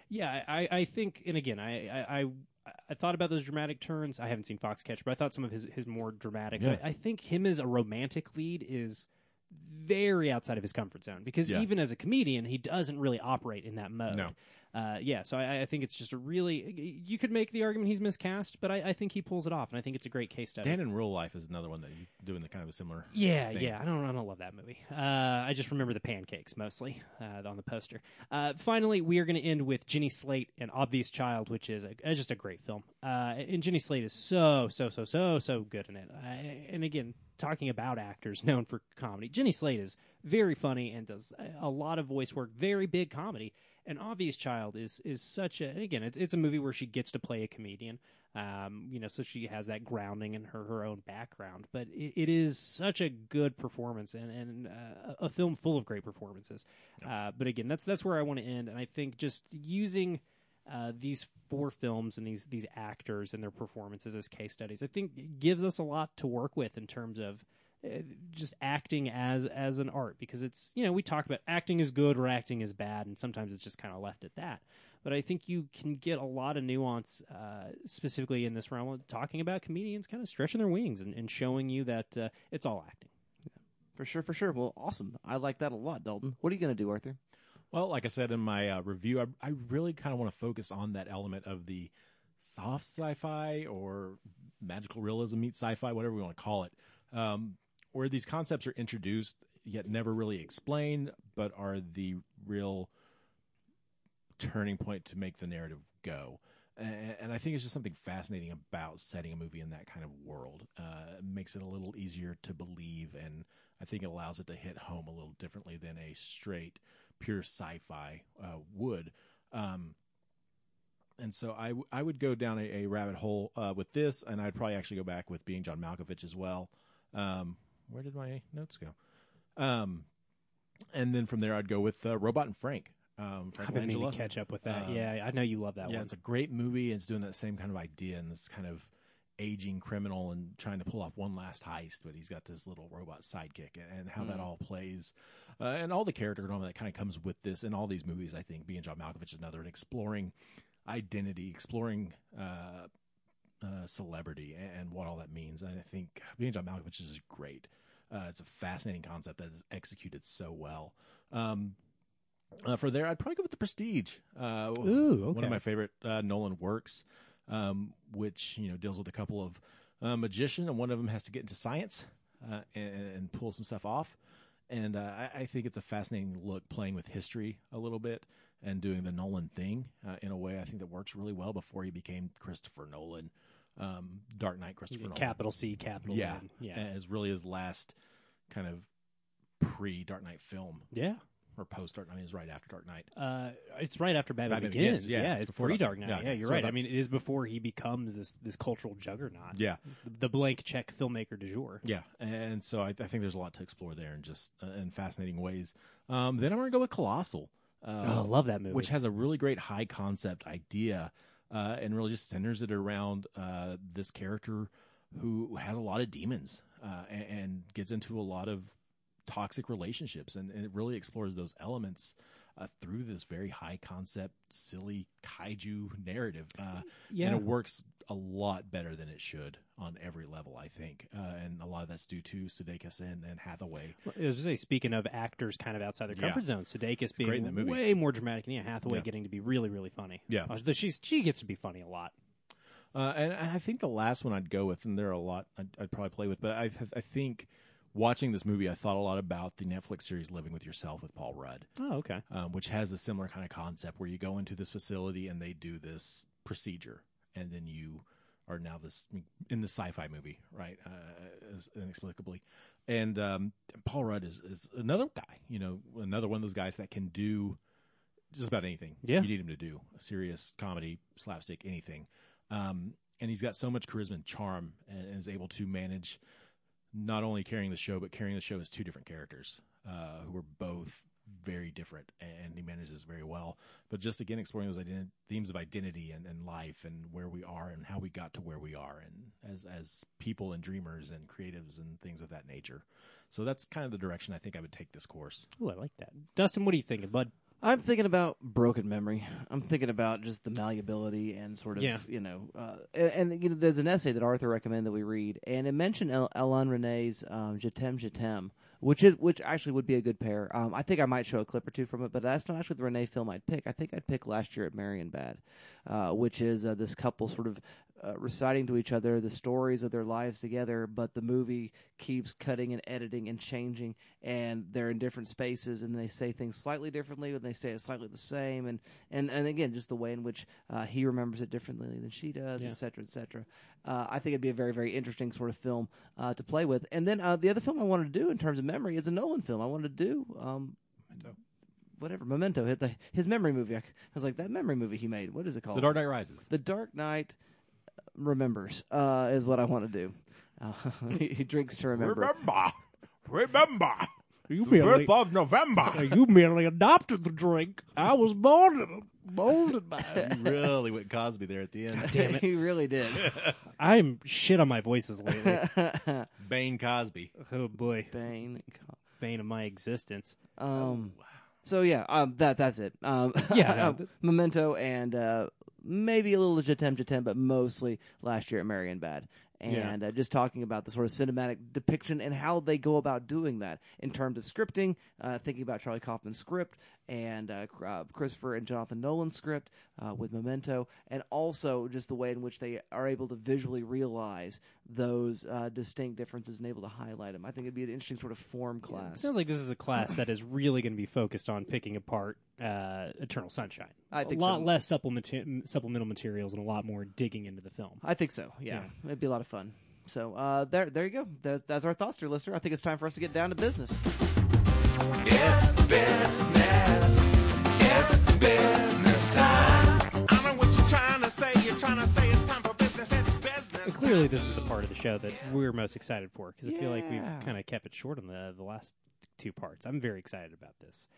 yeah, I, I think, and again, I, I I I thought about those dramatic turns. I haven't seen Foxcatcher, but I thought some of his his more dramatic. Yeah. I, I think him as a romantic lead is very outside of his comfort zone because yeah. even as a comedian, he doesn't really operate in that mode. No. Uh, yeah, so I, I think it's just a really... You could make the argument he's miscast, but I, I think he pulls it off, and I think it's a great case study. Dan in Real Life is another one that you do in the kind of a similar Yeah, thing. yeah. I don't I don't love that movie. Uh, I just remember the pancakes, mostly, uh, on the poster. Uh, finally, we are going to end with Jenny Slate and Obvious Child, which is a, just a great film. Uh, and Jenny Slate is so, so, so, so, so good in it. Uh, and again, talking about actors known for comedy, Jenny Slate is very funny and does a lot of voice work, very big comedy. An Obvious Child is is such a, again, it's, it's a movie where she gets to play a comedian, um, you know, so she has that grounding in her, her own background. But it, it is such a good performance and, and uh, a film full of great performances. Yeah. Uh, but again, that's that's where I want to end. And I think just using uh, these four films and these, these actors and their performances as case studies, I think gives us a lot to work with in terms of just acting as as an art, because it's, you know, we talk about acting is good or acting is bad, and sometimes it's just kind of left at that. But I think you can get a lot of nuance, uh, specifically in this realm, talking about comedians kind of stretching their wings and, and showing you that uh, it's all acting. Yeah, for sure, for sure. Well, awesome. I like that a lot, Dalton. What are you going to do, Arthur? Well, like I said in my uh, review, I, I really kind of want to focus on that element of the soft sci-fi or magical realism meets sci-fi, whatever we want to call it. Um, where these concepts are introduced, yet never really explained, but are the real turning point to make the narrative go. And, and I think it's just something fascinating about setting a movie in that kind of world. Uh, it makes it a little easier to believe, and I think it allows it to hit home a little differently than a straight, pure sci-fi uh, would. Um, and so I, w- I would go down a, a rabbit hole uh, with this, and I'd probably actually go back with Being John Malkovich as well. Um, where did my notes go? Um, and then from there, I'd go with uh, Robot and Frank. Um, I've been meaning to catch up with that. Um, yeah, I know you love that yeah, one. Yeah, it's a great movie, and it's doing that same kind of idea, and this kind of aging criminal and trying to pull off one last heist, but he's got this little robot sidekick, and how mm. that all plays, uh, and all the character drama that kind of comes with this in all these movies. I think Being John Malkovich is another, and exploring identity, exploring uh, uh, celebrity, and, and what all that means. And I think Being John Malkovich is great. Uh, it's a fascinating concept that is executed so well. Um, Uh, for there, I'd probably go with The Prestige. Uh, Ooh, okay. One of my favorite uh, Nolan works, um, which you know deals with a couple of uh, magician, and one of them has to get into science uh, and, and pull some stuff off. And uh, I, I think it's a fascinating look, playing with history a little bit and doing the Nolan thing uh, in a way I think that works really well before he became Christopher Nolan, um, Dark Knight Christopher Nolan. Capital C, capital yeah, N. Yeah, as really his last kind of pre-Dark Knight film. Yeah. Or post Dark Knight. I mean, it's right after Dark Knight. Uh, it's right after Batman, Batman Begins. Begins. Yeah, yeah, it's, it's pre Dark Knight. Yeah, yeah you're so right. That, I mean, it is before he becomes this this cultural juggernaut. Yeah, the, the blank check filmmaker du jour. Yeah, and so I, I think there's a lot to explore there, in just uh, in fascinating ways. Um, then I'm gonna go with Colossal. Uh, oh, I love that movie. Which has a really great high concept idea, uh, and really just centers it around uh, this character who has a lot of demons uh, and, and gets into a lot of toxic relationships, and, and it really explores those elements uh, through this very high concept, silly kaiju narrative. Uh, yeah. And it works a lot better than it should on every level, I think. Uh, and a lot of that's due to Sudeikis and, and Hathaway. Well, I was just saying, speaking of actors kind of outside their comfort yeah. zone, Sudeikis being way more dramatic, and yeah, Hathaway yeah. getting to be really, really funny. Yeah. Uh, she's, she gets to be funny a lot. Uh, and I think the last one I'd go with, and there are a lot I'd, I'd probably play with, but I, I think... Watching this movie, I thought a lot about the Netflix series Living With Yourself with Paul Rudd. Oh, okay. Um, which has a similar kind of concept where you go into this facility and they do this procedure. And then you are now this in the sci-fi movie, right? Uh, inexplicably. And um, Paul Rudd is, is another guy, you know, another one of those guys that can do just about anything yeah. you need him to do. A serious comedy, slapstick, anything. Um, and he's got so much charisma and charm, and is able to manage... not only carrying the show, but carrying the show as two different characters uh, who are both very different, and he manages very well. But just, again, exploring those ident- themes of identity and, and life and where we are and how we got to where we are, and as as people and dreamers and creatives and things of that nature. So that's kind of the direction I think I would take this course. Oh, I like that. Dustin, what are you thinking, bud? I'm thinking about Broken Memory. I'm thinking about just the malleability and sort of, yeah. you know, uh, and, and you know, there's an essay that Arthur recommended that we read, and it mentioned El- Alain René's um, Je t'aime, je t'aime, which is which actually would be a good pair. Um, I think I might show a clip or two from it, but that's not actually the René film I'd pick. I think I'd pick Last Year at Marienbad, uh, which is uh, this couple sort of uh, reciting to each other the stories of their lives together, but the movie keeps cutting and editing and changing, and they're in different spaces, and they say things slightly differently, and they say it slightly the same, and, and, and again, just the way in which uh, he remembers it differently than she does, yeah. et cetera, et cetera. Uh, I think it'd be a very, very interesting sort of film uh, to play with. And then uh, the other film I wanted to do in terms of memory is a Nolan film. I wanted to do um, Memento. Whatever, Memento, hit the, his memory movie. I was like, that memory movie he made, what is it called? The Dark Knight Rises. The Dark Knight Remembers uh, is what I want to do. Uh, he, he drinks to remember. Remember, remember, you the merely, birth of November. You merely adopted the drink. I was born molded by it. You really went Cosby there at the end. God damn it. He really did. I'm shit on my voices lately. Bane Cosby. Oh, boy. Bane. Bane of my existence. Um. Oh, wow. So, yeah, um, that that's it. Um, yeah. um, Memento and... Uh, maybe a little Je t'aime, Je t'aime, but mostly Last Year at Marienbad. and yeah. uh, just talking about the sort of cinematic depiction and how they go about doing that in terms of scripting, uh, thinking about Charlie Kaufman's script and uh, uh, Christopher and Jonathan Nolan's script uh, with Memento, and also just the way in which they are able to visually realize those uh, distinct differences and able to highlight them. I think it'd be an interesting sort of form class. Yeah, it sounds like this is a class that is really going to be focused on picking apart uh, Eternal Sunshine. I think so. A lot so. less supplementa- supplemental materials and a lot more digging into the film. I think so, yeah. yeah. It'd be a lot of fun. So uh, there there you go. That's, that's our thoughts, dear listener. I think it's time for us to get down to business. It's business. It's business time. I know what you're trying to say. You're trying to say it's time for business. It's business time. Clearly, this is the part of the show that we're most excited for, because yeah. I feel like we've kind of kept it short on the, the last two parts. I'm very excited about this.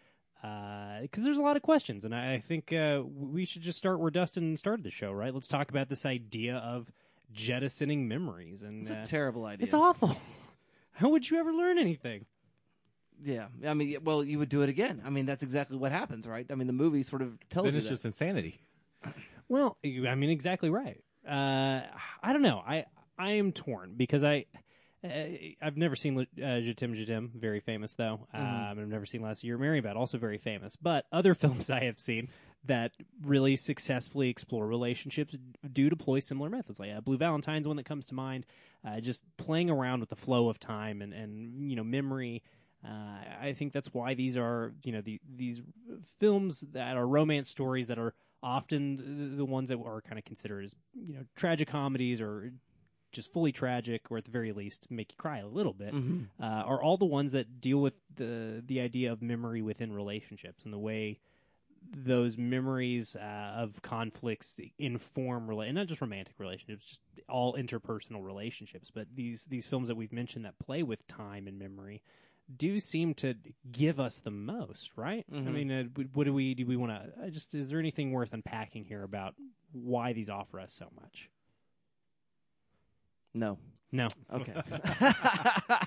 Because uh, there's a lot of questions, and I, I think uh, we should just start where Dustin started the show, right? Let's talk about this idea of jettisoning memories. And it's a uh, terrible idea. It's awful. How would you ever learn anything? Yeah, I mean, well, you would do it again. I mean, that's exactly what happens, right? I mean, the movie sort of tells you that. Then it's just insanity. Well, I mean, exactly right. Uh, I don't know. I I am torn, because I... I've never seen uh, Jatim Jatim, very famous, though. Um, mm-hmm. I've never seen Last Year at Marienbad, also very famous. But other films I have seen that really successfully explore relationships do deploy similar methods. Like uh, Blue Valentine's, one that comes to mind, uh, just playing around with the flow of time and, and you know, memory. Uh, I think that's why these are, you know, the, these films that are romance stories that are often the ones that are kind of considered as, you know, tragic comedies or just fully tragic, or at the very least make you cry a little bit, mm-hmm. uh, are all the ones that deal with the the idea of memory within relationships and the way those memories uh, of conflicts inform, rela- and not just romantic relationships, just all interpersonal relationships. But these, these films that we've mentioned that play with time and memory do seem to give us the most, right? Mm-hmm. I mean, uh, what do we do? We want to uh, just, is there anything worth unpacking here about why these offer us so much? No. No. Okay. I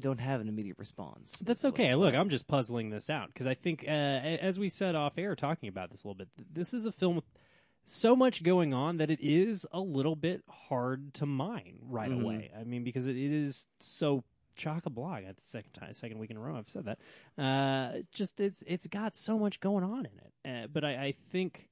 don't have an immediate response. That's okay. Look, I'm just puzzling this out, because I think, uh, as we said off air talking about this a little bit, this is a film with so much going on that it is a little bit hard to mine right mm-hmm. away. I mean, because it is so chock-a-block at the second time, second week in a row I've said that. Uh, just it's it's got so much going on in it. Uh, but I, I think...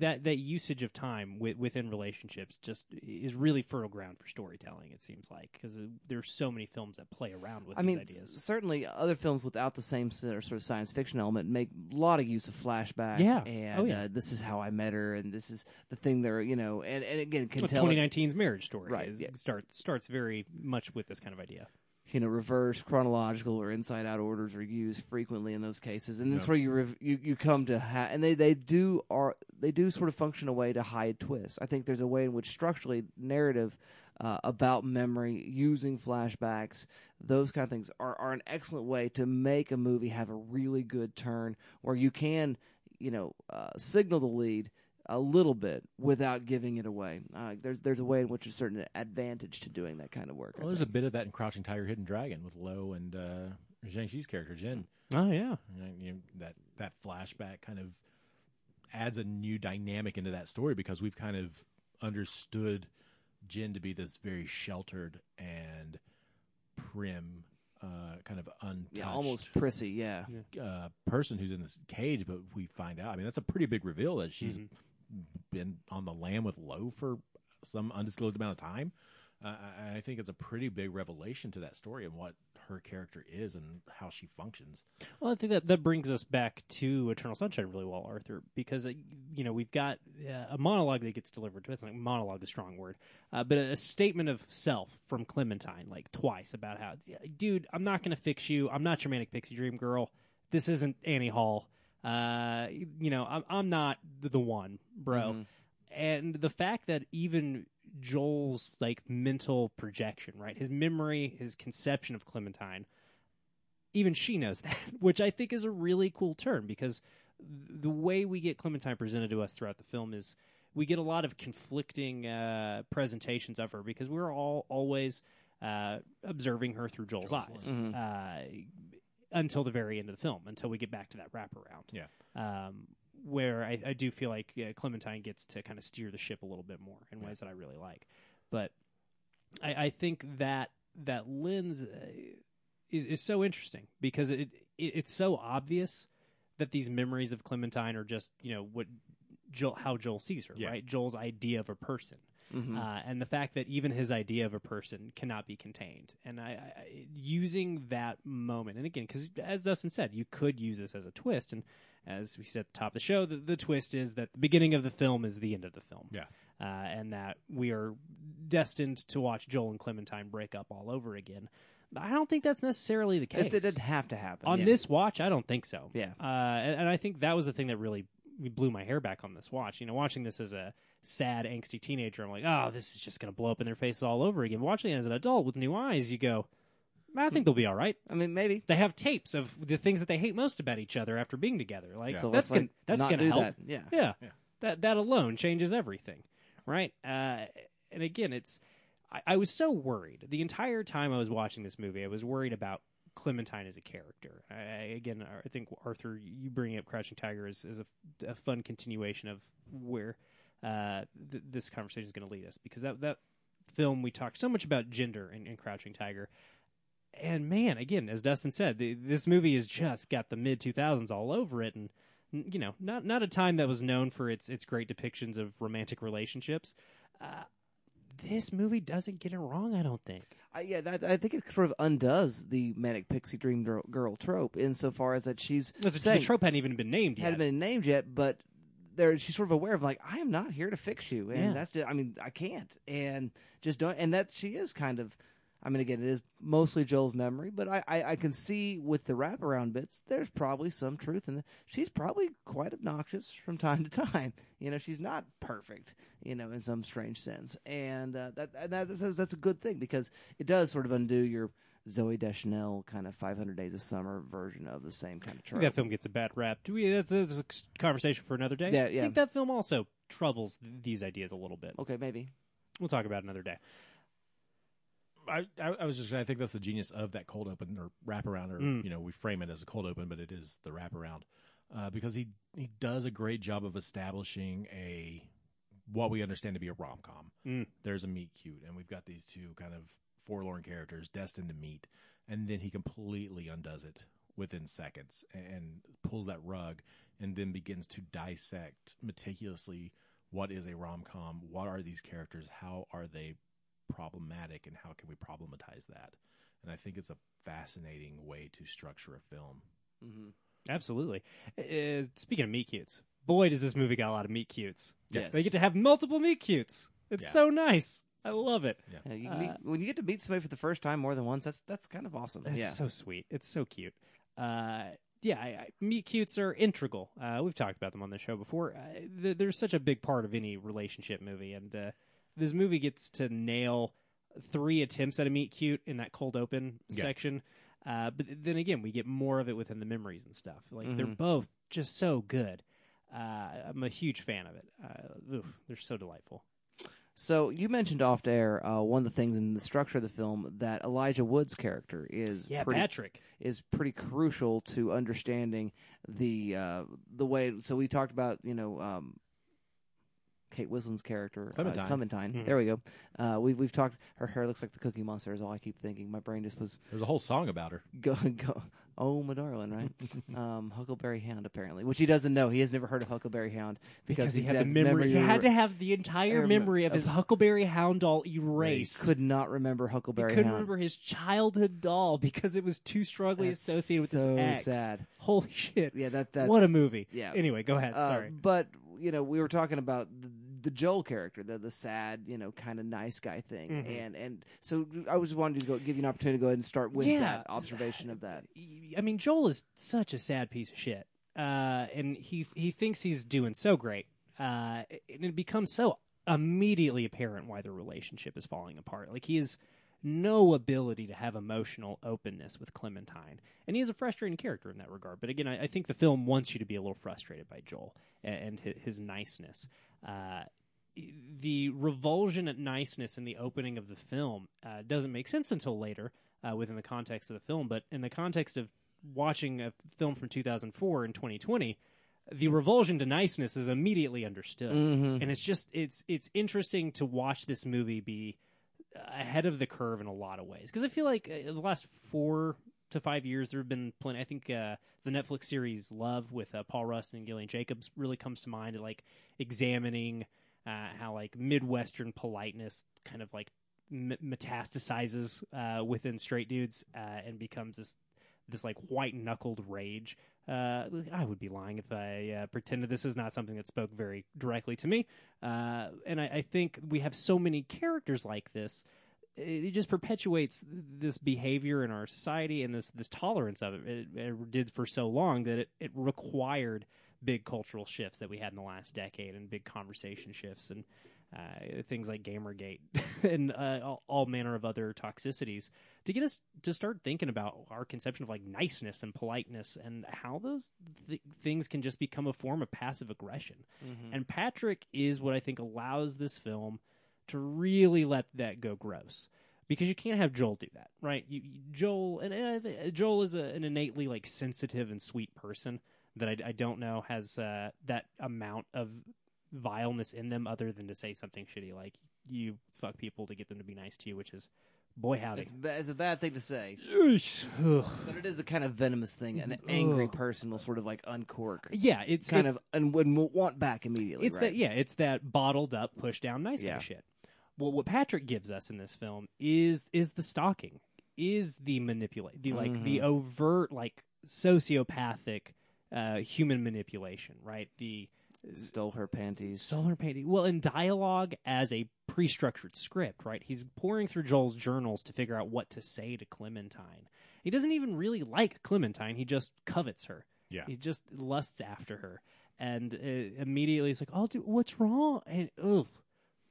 That that usage of time w- within relationships just is really fertile ground for storytelling, it seems like, because there's so many films that play around with I these mean, ideas. C- certainly other films without the same sort of science fiction element make a lot of use of flashback. Yeah. And oh, yeah. Uh, this is how I met her, and this is the thing that, you know, and, and again, can well, tell... twenty nineteen's it, Marriage Story right, is, yeah. start, starts very much with this kind of idea. You know, reverse, chronological, or inside-out orders are used frequently in those cases, and that's yeah. where you, rev- you you come to ha- and they they do are they do sort of function a way to hide twists. I think there's a way in which structurally narrative uh, about memory using flashbacks, those kind of things are are an excellent way to make a movie have a really good turn, where you can you know uh, signal the lead a little bit without giving it away. Uh, there's there's a way in which there's a certain advantage to doing that kind of work. Well, I there's think. a bit of that in Crouching Tiger, Hidden Dragon with Lo and uh, Zhang Xi's character, Jin. Oh, yeah. And, you know, that, that flashback kind of adds a new dynamic into that story, because we've kind of understood Jin to be this very sheltered and prim, uh, kind of untouched. Yeah, almost prissy, yeah. Uh, person who's in this cage, but we find out. I mean, that's a pretty big reveal that she's... Mm-hmm. been on the lam with Lo for some undisclosed amount of time. Uh, I think it's a pretty big revelation to that story and what her character is and how she functions. Well, I think that, that brings us back to Eternal Sunshine really well, Arthur, because, uh, you know, we've got uh, a monologue that gets delivered to us. Like, monologue is a strong word, uh, but a, a statement of self from Clementine, like twice, about how, dude, I'm not going to fix you. I'm not your manic pixie dream girl. This isn't Annie Hall. Uh, you know, I'm I'm not the one, bro. Mm-hmm. And the fact that even Joel's like mental projection, right? His memory, his conception of Clementine, even she knows that, which I think is a really cool turn, because the way we get Clementine presented to us throughout the film is we get a lot of conflicting uh, presentations of her, because we're all always uh, observing her through Joel's, Joel's eyes. Mm-hmm. Uh, until the very end of the film, until we get back to that wraparound. Yeah. Um, where I, I do feel like yeah, Clementine gets to kind of steer the ship a little bit more in ways yeah. that I really like. But I, I think that that lens is, is so interesting because it, it it's so obvious that these memories of Clementine are just, you know, what Joel, how Joel sees her, yeah. right? Joel's idea of a person. Mm-hmm. Uh, and the fact that even his idea of a person cannot be contained. And I, I using that moment, and again, because as Dustin said, you could use this as a twist. And as we said at the top of the show, the, the twist is that the beginning of the film is the end of the film. Yeah. Uh, and that we are destined to watch Joel and Clementine break up all over again. I don't think that's necessarily the case. It, it didn't have to happen. On yeah. this watch, I don't think so. Yeah. Uh, and, and I think that was the thing that really blew my hair back on this watch. You know, watching this as a sad, angsty teenager, I'm like, oh, this is just going to blow up in their faces all over again. Watching it as an adult with new eyes, you go, I think they'll be all right. I mean, maybe. They have tapes of the things that they hate most about each other after being together. Like, yeah. so that's going like to help. That. Yeah. yeah. Yeah. That that alone changes everything, right? Uh, and again, it's... I, I was so worried. The entire time I was watching this movie, I was worried about Clementine as a character. I, again, I think, Arthur, you bringing up Crouching Tiger is, is a, a fun continuation of where uh, th- this conversation is going to lead us. Because that, that film, we talked so much about gender in, in Crouching Tiger. And man, again, as Dustin said, the, this movie has just got the mid two thousands all over it. And, you know, not not a time that was known for its, its great depictions of romantic relationships. Uh This movie doesn't get it wrong, I don't think. Uh, yeah, that, I think it sort of undoes the manic pixie dream girl, girl trope insofar as that she's... No, the trope hadn't even been named yet. Hadn't been named yet, but there she's sort of aware of, like, I am not here to fix you. And yeah. that's just, I mean, I can't. And just don't... And that she is kind of... I mean, again, it is mostly Joel's memory, but I, I, I can see with the wraparound bits, there's probably some truth in that. She's probably quite obnoxious from time to time. You know, she's not perfect, you know, in some strange sense. And uh, that, that that's a good thing because it does sort of undo your Zooey Deschanel kind of five hundred Days of Summer version of the same kind of trope. I think that film gets a bad rap. Do we? That's, that's a conversation for another day. Yeah, yeah. I think that film also troubles th- these ideas a little bit. Okay, maybe. We'll talk about it another day. I, I was just—I think that's the genius of that cold open or wraparound, or mm. you know, we frame it as a cold open, but it is the wraparound uh, because he he does a great job of establishing a what we understand to be a rom com. Mm. There's a meet cute, and we've got these two kind of forlorn characters destined to meet, and then he completely undoes it within seconds and pulls that rug, and then begins to dissect meticulously what is a rom com, what are these characters, how are they problematic, and how can we problematize that? And I think it's a fascinating way to structure a film. Mm-hmm. Absolutely. Uh, speaking of meet cutes, boy, does this movie got a lot of meet cutes. Yes. They get to have multiple meet cutes. It's yeah. so nice. I love it. Yeah. Uh, you meet, when you get to meet somebody for the first time more than once, that's that's kind of awesome. It's yeah. so sweet. It's so cute. Uh, yeah, I, I, meet cutes are integral. Uh, we've talked about them on the show before. Uh, th- they're such a big part of any relationship movie, and uh, this movie gets to nail three attempts at a meet cute in that cold open yeah. section. Uh, but then again, we get more of it within the memories and stuff. Like, mm-hmm. they're both just so good. Uh, I'm a huge fan of it. Uh, oof, they're so delightful. So you mentioned off air uh, one of the things in the structure of the film that Elijah Wood's character is yeah pretty, Patrick is pretty crucial to understanding the uh, the way. So we talked about you know. Um, Kate Winslet's character, Clementine. Uh, Clementine. Mm-hmm. There we go. Uh, we, we've talked. Her hair looks like the Cookie Monster is all I keep thinking. My brain just was... There's a whole song about her. Go, go. Oh, my darling, right? um, Huckleberry Hound, apparently. Which he doesn't know. He has never heard of Huckleberry Hound. Because, because he had the memory. memory. He had to have the entire memory of his of Huckleberry Hound doll erased. He could not remember Huckleberry Hound. He couldn't Hound. remember his childhood doll because it was too strongly That's associated with so his ex. So sad. Holy shit. Yeah, that, that's... What a movie. Yeah. Anyway, go ahead. Uh, Sorry. But... You know, we were talking about the, the Joel character, the the sad, you know, kind of nice guy thing, mm-hmm. and and so I was wanting to go, give you an opportunity to go ahead and start with yeah. that observation of that. I mean, Joel is such a sad piece of shit, uh, and he he thinks he's doing so great, uh, and it becomes so immediately apparent why their relationship is falling apart. Like, he is no ability to have emotional openness with Clementine. And he is a frustrating character in that regard. But again, I, I think the film wants you to be a little frustrated by Joel and, and his, his niceness. Uh, the revulsion at niceness in the opening of the film uh, doesn't make sense until later uh, within the context of the film. But in the context of watching a film from two thousand four and twenty twenty, the revulsion to niceness is immediately understood. Mm-hmm. And it's just, it's it's interesting to watch this movie be ahead of the curve in a lot of ways. Because I feel like in the last four to five years, there have been plenty. I think uh, the Netflix series Love with uh, Paul Rudd and Gillian Jacobs really comes to mind, at, like, examining uh, how, like, Midwestern politeness kind of, like, m- metastasizes uh, within straight dudes uh, and becomes this, this like, white-knuckled rage. Uh, I would be lying if I uh, pretended this is not something that spoke very directly to me. Uh, and I, I think we have so many characters like this. It just perpetuates this behavior in our society and this, this tolerance of it. It, it did for so long that it, it required big cultural shifts that we had in the last decade and big conversation shifts and uh, things like Gamergate and uh, all, all manner of other toxicities to get us to start thinking about our conception of, like, niceness and politeness and how those th- things can just become a form of passive aggression. Mm-hmm. And Patrick is what I think allows this film to really let that go gross, because you can't have Joel do that, right? You, you, Joel and, and I th- Joel is a, an innately, like, sensitive and sweet person that I, I don't know has uh, that amount of vileness in them, other than to say something shitty like "you fuck people" to get them to be nice to you, which is, boy howdy, it's, ba- it's a bad thing to say. But it is a kind of venomous thing. An angry Ugh. person will sort of, like, uncork. Yeah, it's kind it's, of and would want back immediately. It's right? that yeah, it's that bottled up, pushed down nice yeah. shit. Well, what Patrick gives us in this film is is the stalking, is the manipulate, the like mm-hmm. the overt, like, sociopathic uh, human manipulation, right? The stole her panties, stole her panties. Well, in dialogue as a pre-structured script, right? He's pouring through Joel's journals to figure out what to say to Clementine. He doesn't even really like Clementine; he just covets her. Yeah, he just lusts after her, and uh, immediately he's like, "Oh, dude, what's wrong?" And ugh.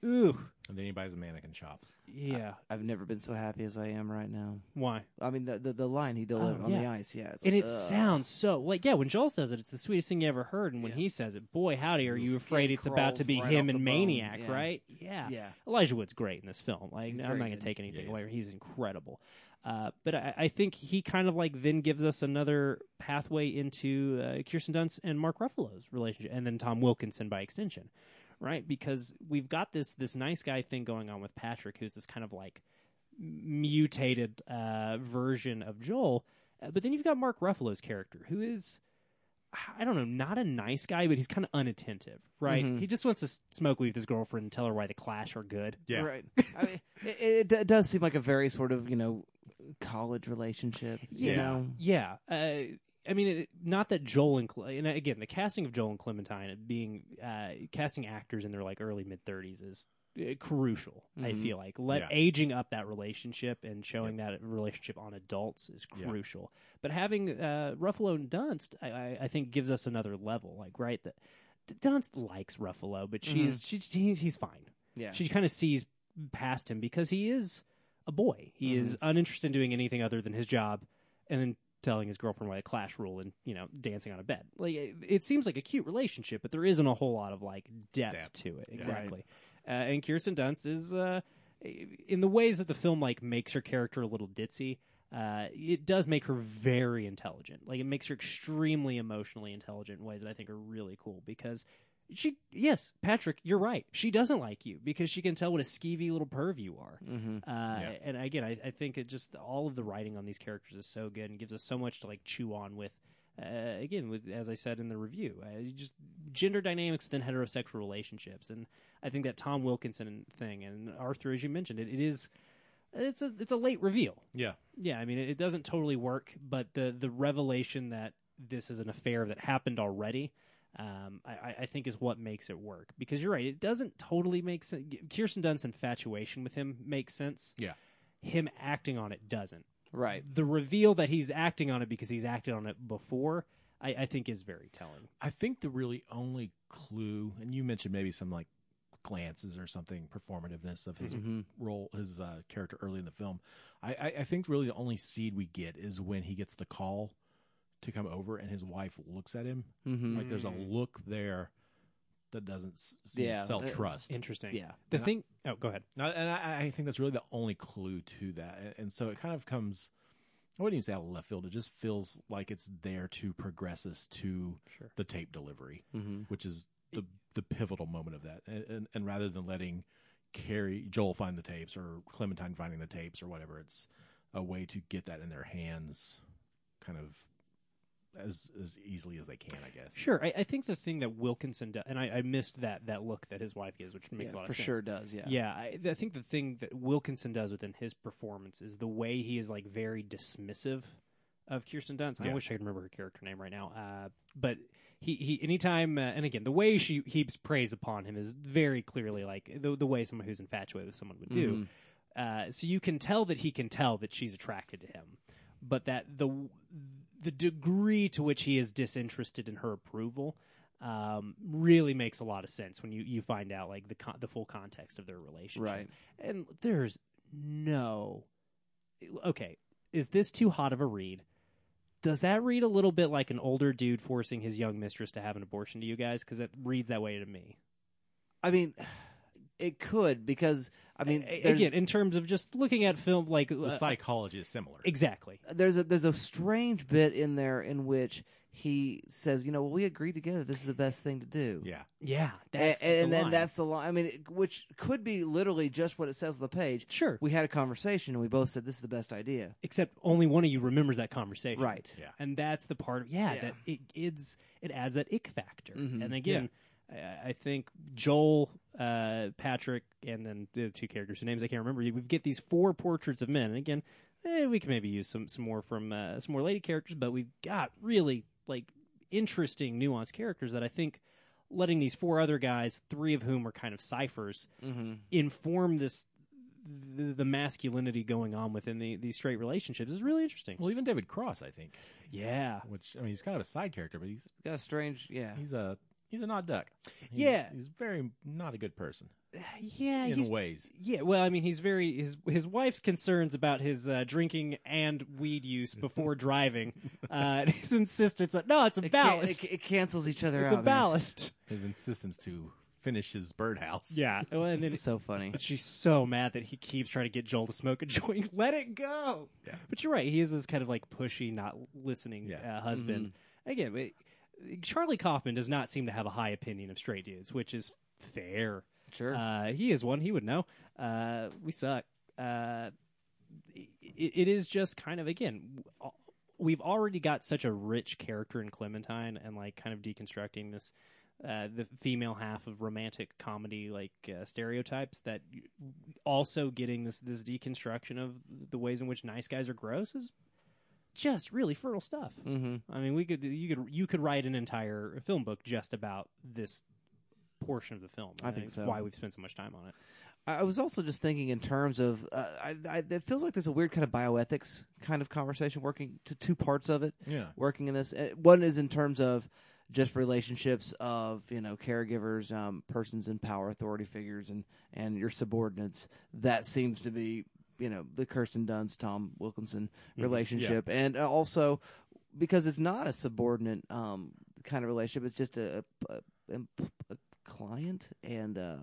Ooh. And then he buys a mannequin shop. Yeah. I, I've never been so happy as I am right now. Why? I mean, the the, the line he delivered oh, on yeah. the ice, yeah. It's like, and it ugh. sounds so, like, yeah, when Joel says it, it's the sweetest thing you ever heard. And when yeah. he says it, boy, howdy, are you Skin afraid it's about to be right him and Maniac, yeah. right? Yeah. yeah. Elijah Wood's great in this film. Like, He's I'm not going to take anything yes. away. He's incredible. Uh, but I, I think he kind of, like, then gives us another pathway into uh, Kirsten Dunst and Mark Ruffalo's relationship, and then Tom Wilkinson by extension. Right, because we've got this this nice guy thing going on with Patrick, who's this kind of, like, mutated uh, version of Joel. Uh, but then you've got Mark Ruffalo's character, who is, I don't know, not a nice guy, but he's kind of unattentive, right? Mm-hmm. He just wants to s- smoke weed with his girlfriend and tell her why the Clash are good. Yeah. Right. I mean, it, it, d- it does seem like a very sort of, you know, college relationship. You yeah. know? Yeah. Yeah. Uh, I mean, it, not that Joel and, Cle- and again, the casting of Joel and Clementine, being uh, casting actors in their, like, early mid thirties is uh, crucial. Mm-hmm. I feel like Let, yeah. aging up that relationship and showing yep. that relationship on adults is crucial. Yeah. But having uh, Ruffalo and Dunst, I, I, I think, gives us another level. Like, right, the, Dunst likes Ruffalo, but she's mm-hmm. she, he's, he's fine. Yeah, she kind of sees past him because he is a boy. He mm-hmm. is uninterested in doing anything other than his job, and then telling his girlfriend why the Clash rule and, you know, dancing on a bed. Like, it, it seems like a cute relationship, but there isn't a whole lot of, like, depth, depth. to it. Exactly. Yeah. Uh, and Kirsten Dunst is, uh, in the ways that the film, like, makes her character a little ditzy, uh, it does make her very intelligent. Like, it makes her extremely emotionally intelligent in ways that I think are really cool, because she, yes, Patrick, you're right. She doesn't like you because she can tell what a skeevy little perv you are. Mm-hmm. Uh, yeah. And again, I, I think it just, all of the writing on these characters is so good and gives us so much to, like, chew on with. Uh, again, with, as I said in the review, uh, just gender dynamics within heterosexual relationships, and I think that Tom Wilkinson thing and Arthur, as you mentioned, it, it is it's a it's a late reveal. Yeah, yeah. I mean, it, it doesn't totally work, but the the revelation that this is an affair that happened already. Um, I, I think is what makes it work, because you're right. It doesn't totally make sense. Kirsten Dunst's infatuation with him makes sense. Yeah, him acting on it doesn't. Right. The reveal that he's acting on it because he's acted on it before, I, I think, is very telling. I think the really only clue, and you mentioned maybe some, like, glances or something, performativeness of his mm-hmm. role, his uh, character early in the film. I, I, I think really the only seed we get is when he gets the call to come over, and his wife looks at him. Mm-hmm. Like, there's a look there that doesn't s- yeah, self-trust. Interesting. Yeah. The and thing... I, oh, go ahead. And I, I think that's really the only clue to that. And so it kind of comes I wouldn't even say out of left field. It just feels like it's there to progress us to sure. the tape delivery, mm-hmm. which is the the pivotal moment of that. And, and, and rather than letting Carrie, Joel find the tapes or Clementine finding the tapes or whatever, it's a way to get that in their hands kind of as as easily as they can, I guess. Sure. I, I think the thing that Wilkinson does, and I, I missed that that look that his wife gives, which makes yeah, a lot of sense. For sure does, yeah. Yeah, I, I think the thing that Wilkinson does within his performance is the way he is like very dismissive of Kirsten Dunst. Yeah. I wish I could remember her character name right now. Uh, but he, he anytime, uh, and again, the way she heaps praise upon him is very clearly like the, the way someone who's infatuated with someone would do. Mm-hmm. Uh, so you can tell that he can tell that she's attracted to him. But that the the degree to which he is disinterested in her approval um, really makes a lot of sense when you, you find out like the con- the full context of their relationship. Right. And there's no... Okay, is this too hot of a read? Does that read a little bit like an older dude forcing his young mistress to have an abortion to you guys? Because it reads that way to me. I mean... It could, because, I mean... Again, in terms of just looking at film, like... The psychology is similar. Exactly. There's a there's a strange bit in there in which he says, you know, well, we agreed together this is the best thing to do. Yeah. Yeah, that's and, the And then line. that's the line. I mean, it, which could be literally just what it says on the page. Sure. We had a conversation, and we both said this is the best idea. Except only one of you remembers that conversation. Right. Yeah. And that's the part... Of, yeah, yeah. That it, it's, it adds that ick factor. Mm-hmm. And again... Yeah. I think Joel, uh, Patrick, and then the two characters whose names I can't remember. We get these four portraits of men, and again, eh, we can maybe use some, some more from uh, some more lady characters, but we've got really like interesting, nuanced characters that I think letting these four other guys, three of whom are kind of ciphers, mm-hmm. inform this the, the masculinity going on within the, these straight relationships is really interesting. Well, even David Cross, I think. Yeah, which I mean, he's kind of a side character, but he's got a strange. Yeah, he's a. He's a not duck. He's, yeah, he's very not a good person. Yeah, in he's, ways. Yeah, well, I mean, he's very his his wife's concerns about his uh, drinking and weed use before driving. Uh, his insistence that no, it's a it ballast. Can, it, it cancels each other it's out. It's a ballast. Man. His insistence to finish his birdhouse. Yeah, well, and it's it, so funny. She's so mad that he keeps trying to get Joel to smoke a joint. Let it go. Yeah. But you're right. He is this kind of like pushy, not listening yeah. uh, husband. Mm-hmm. Again. It, Charlie Kaufman does not seem to have a high opinion of straight dudes, which is fair. Sure. Uh, he is one. He would know. Uh, we suck. Uh, it, it is just kind of, again, we've already got such a rich character in Clementine and, like, kind of deconstructing this, uh, the female half of romantic comedy, like, uh, stereotypes, that also getting this, this deconstruction of the ways in which nice guys are gross is... just really fertile stuff. Mm-hmm. I mean, we could you could you could write an entire film book just about this portion of the film. I think so. Why we've spent so much time on it. I was also just thinking in terms of uh, I, I, it feels like there's a weird kind of bioethics kind of conversation working to two parts of it. Yeah, working in this one is in terms of just relationships of you know caregivers, um, persons in power, authority figures, and and your subordinates. That seems to be. You know, the Kirsten Dunst, Tom Wilkinson relationship. Mm-hmm. Yeah. And also because it's not a subordinate um, kind of relationship. It's just a, a, a client and a,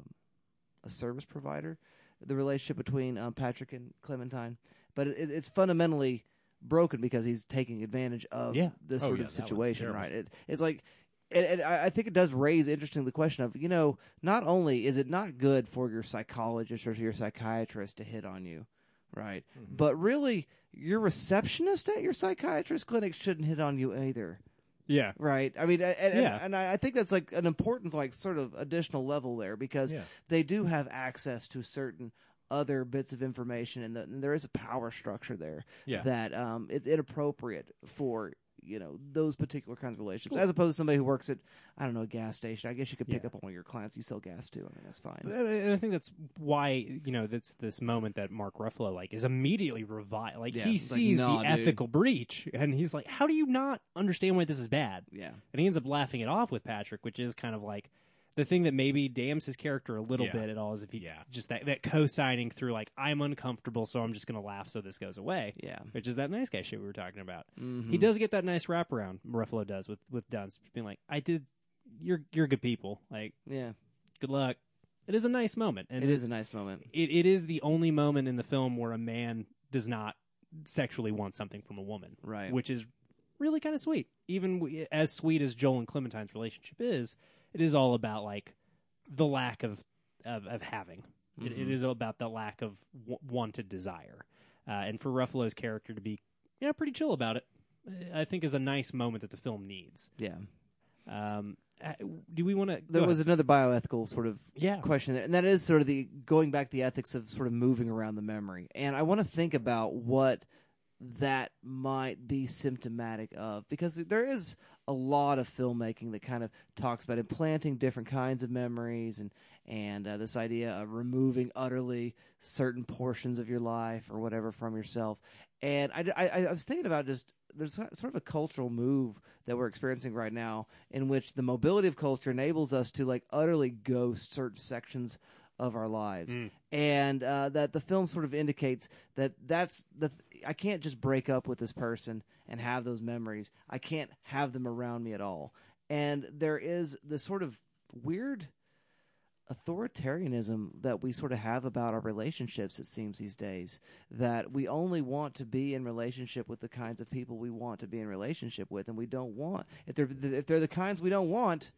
a service provider, the relationship between um, Patrick and Clementine. But it, it's fundamentally broken because he's taking advantage of yeah. this oh, sort yeah, of situation, right? It, it's like... And I think it does raise interestingly the question of, you know, not only is it not good for your psychologist or your psychiatrist to hit on you, right? Mm-hmm. But really, your receptionist at your psychiatrist's clinic shouldn't hit on you either. Yeah. Right? I mean, and, and, yeah. and I think that's like an important, like, sort of additional level there because yeah. they do have access to certain other bits of information, and, the, and there is a power structure there yeah. that um, it's inappropriate for. You know, those particular kinds of relationships, cool. as opposed to somebody who works at, I don't know, a gas station. I guess you could pick yeah. up on all your clients you sell gas to. I mean, that's fine. And I think that's why, you know, that's this moment that Mark Ruffalo, like, is immediately reviled. Like, yeah, he sees like, nah, the dude. ethical breach, and he's like, how do you not understand why this is bad? Yeah. And he ends up laughing it off with Patrick, which is kind of like the thing that maybe damns his character a little yeah. bit at all is if he yeah. just that, that co-signing through, like, I'm uncomfortable, so I'm just going to laugh so this goes away. Yeah. Which is that nice guy shit we were talking about. Mm-hmm. He does get that nice wraparound, Ruffalo does, with, with Dunst, being like, I did, you're you're good people. Like, yeah. good luck. It is a nice moment. And it is a nice moment. It It is the only moment in the film where a man does not sexually want something from a woman, right? Which is really kind of sweet. Even w- as sweet as Joel and Clementine's relationship is, it is all about like the lack of of, of having. Mm-hmm. It, it is about the lack of w- wanted desire, uh, and for Ruffalo's character to be yeah pretty chill about it, I think is a nice moment that the film needs. Yeah. Um. Uh, do we want to? There was ahead. another bioethical sort of yeah. question there, and that is sort of the going back to the ethics of sort of moving around the memory. And I want to think about what that might be symptomatic of, because there is a lot of filmmaking that kind of talks about implanting different kinds of memories, and and uh, this idea of removing utterly certain portions of your life or whatever from yourself. And I, I, I was thinking about just. There's sort of a cultural move that we're experiencing right now in which the mobility of culture enables us to like utterly ghost certain sections of our lives. Mm. And uh, that the film sort of indicates that that's the th- I can't just break up with this person and have those memories. I can't have them around me at all. And there is this sort of weird authoritarianism that we sort of have about our relationships, it seems these days, that we only want to be in relationship with the kinds of people we want to be in relationship with, and we don't want if they're if they're the kinds we don't want,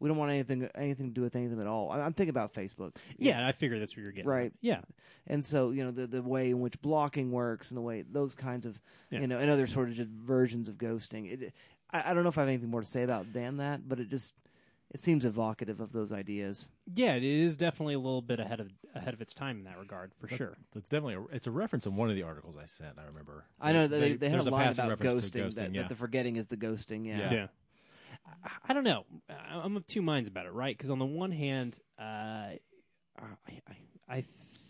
we don't want anything anything to do with anything at all. I'm thinking about Facebook. Yeah, yeah. I figure that's what you're getting right. At. Yeah, and so you know the the way in which blocking works and the way those kinds of yeah. you know and other sort of just versions of ghosting. It, I, I don't know if I have anything more to say about than that, but it just. It seems evocative of those ideas. Yeah, it is definitely a little bit ahead of ahead of its time in that regard, for that, sure. That's definitely a, it's a reference in one of the articles I sent. I remember. I know they they, they had a line about ghosting, ghosting that, yeah. that the forgetting is the ghosting. Yeah, yeah. yeah. I, I don't know. I'm of two minds about it, right? Because on the one hand, uh, I, I I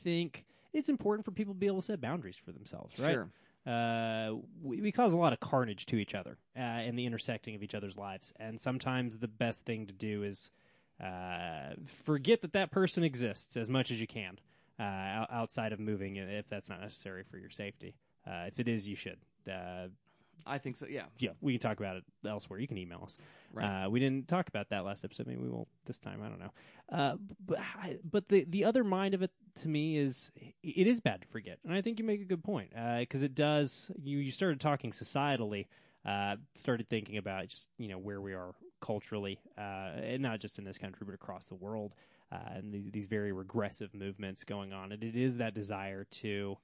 think it's important for people to be able to set boundaries for themselves, right? Sure. Uh, we, we cause a lot of carnage to each other uh, in the intersecting of each other's lives, and sometimes the best thing to do is uh, forget that that person exists as much as you can uh, outside of moving, if that's not necessary for your safety. Uh, if it is, you should. Uh, I think so, yeah. Yeah, we can talk about it elsewhere. You can email us. Right. Uh, we didn't talk about that last episode. Maybe we won't this time. I don't know. Uh, but but the, the other mind of it, to me, is it is bad to forget. And I think you make a good point because uh, it does. You, you started talking societally, uh, started thinking about just, you know, where we are culturally, uh, and not just in this country, but across the world, uh, and these, these very regressive movements going on. And it is that desire to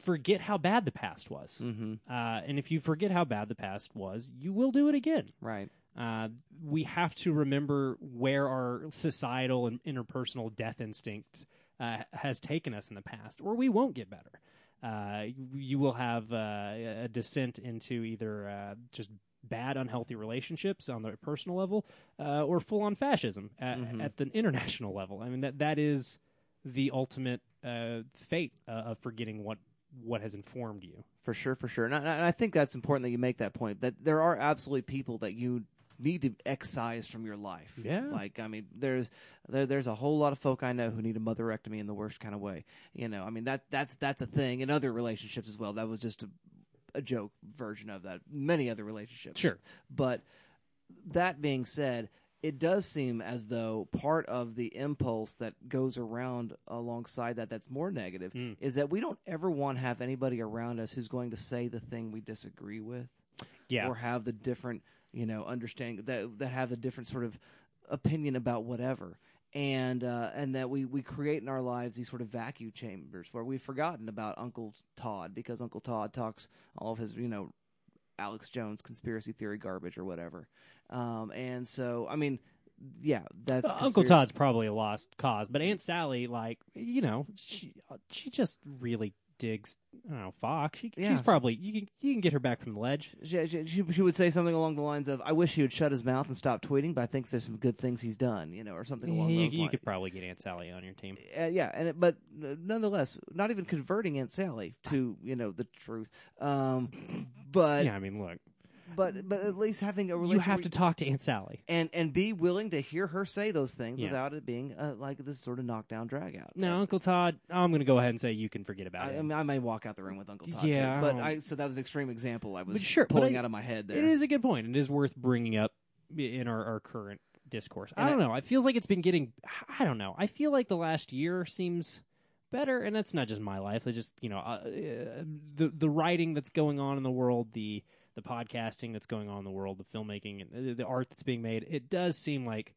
forget how bad the past was. Mm-hmm. Uh, and if you forget how bad the past was, you will do it again. Right. Uh, we have to remember where our societal and interpersonal death instinct Uh, has taken us in the past, or we won't get better. Uh, you will have uh, a descent into either uh, just bad, unhealthy relationships on the personal level, uh, or full-on fascism at, mm-hmm. at the international level. I mean, that that is the ultimate uh, fate uh, of forgetting what what has informed you. For sure, for sure. And I, and I think that's important that you make that point, that there are absolutely people that you need to excise from your life. Yeah. Like, I mean, there's there, there's a whole lot of folk I know who need a motherrectomy in the worst kind of way. You know, I mean, that that's that's a thing in other relationships as well. That was just a, a joke version of that. Many other relationships. Sure. But that being said, it does seem as though part of the impulse that goes around alongside that that's more negative mm. is that we don't ever want to have anybody around us who's going to say the thing we disagree with. Yeah. Or have the different... you know, understanding that that have a different sort of opinion about whatever, and uh, and that we, we create in our lives these sort of vacuum chambers where we've forgotten about Uncle Todd because Uncle Todd talks all of his, you know, Alex Jones conspiracy theory garbage or whatever, um, and so I mean, yeah, that's uh, conspir- Uncle Todd's probably a lost cause, but Aunt Sally, like, you know, she she just really. Digs, I don't know, Fox. She, yeah. She's probably you can you can get her back from the ledge. She, she she would say something along the lines of, "I wish he would shut his mouth and stop tweeting, but I think there's some good things he's done," you know, or something along you, those you lines. You could probably get Aunt Sally on your team. Uh, yeah, and it, but uh, nonetheless, not even converting Aunt Sally to you know the truth. Um, but yeah, I mean, look. But but at least having a relationship. You have to talk to Aunt Sally. And and be willing to hear her say those things yeah. without it being uh, like this sort of knockdown, dragout. No, right? Uncle Todd, I'm going to go ahead and say you can forget about I, it. I mean, I may walk out the room with Uncle Todd, yeah, too. But I, so that was an extreme example I was sure, pulling I, out of my head there. It is a good point. It is worth bringing up in our, our current discourse. And I don't I, know. It feels like it's been getting... I don't know. I feel like the last year seems better. And that's not just my life. It's just, you know, uh, the the writing that's going on in the world, the the podcasting that's going on in the world, the filmmaking, and the art that's being made. It does seem like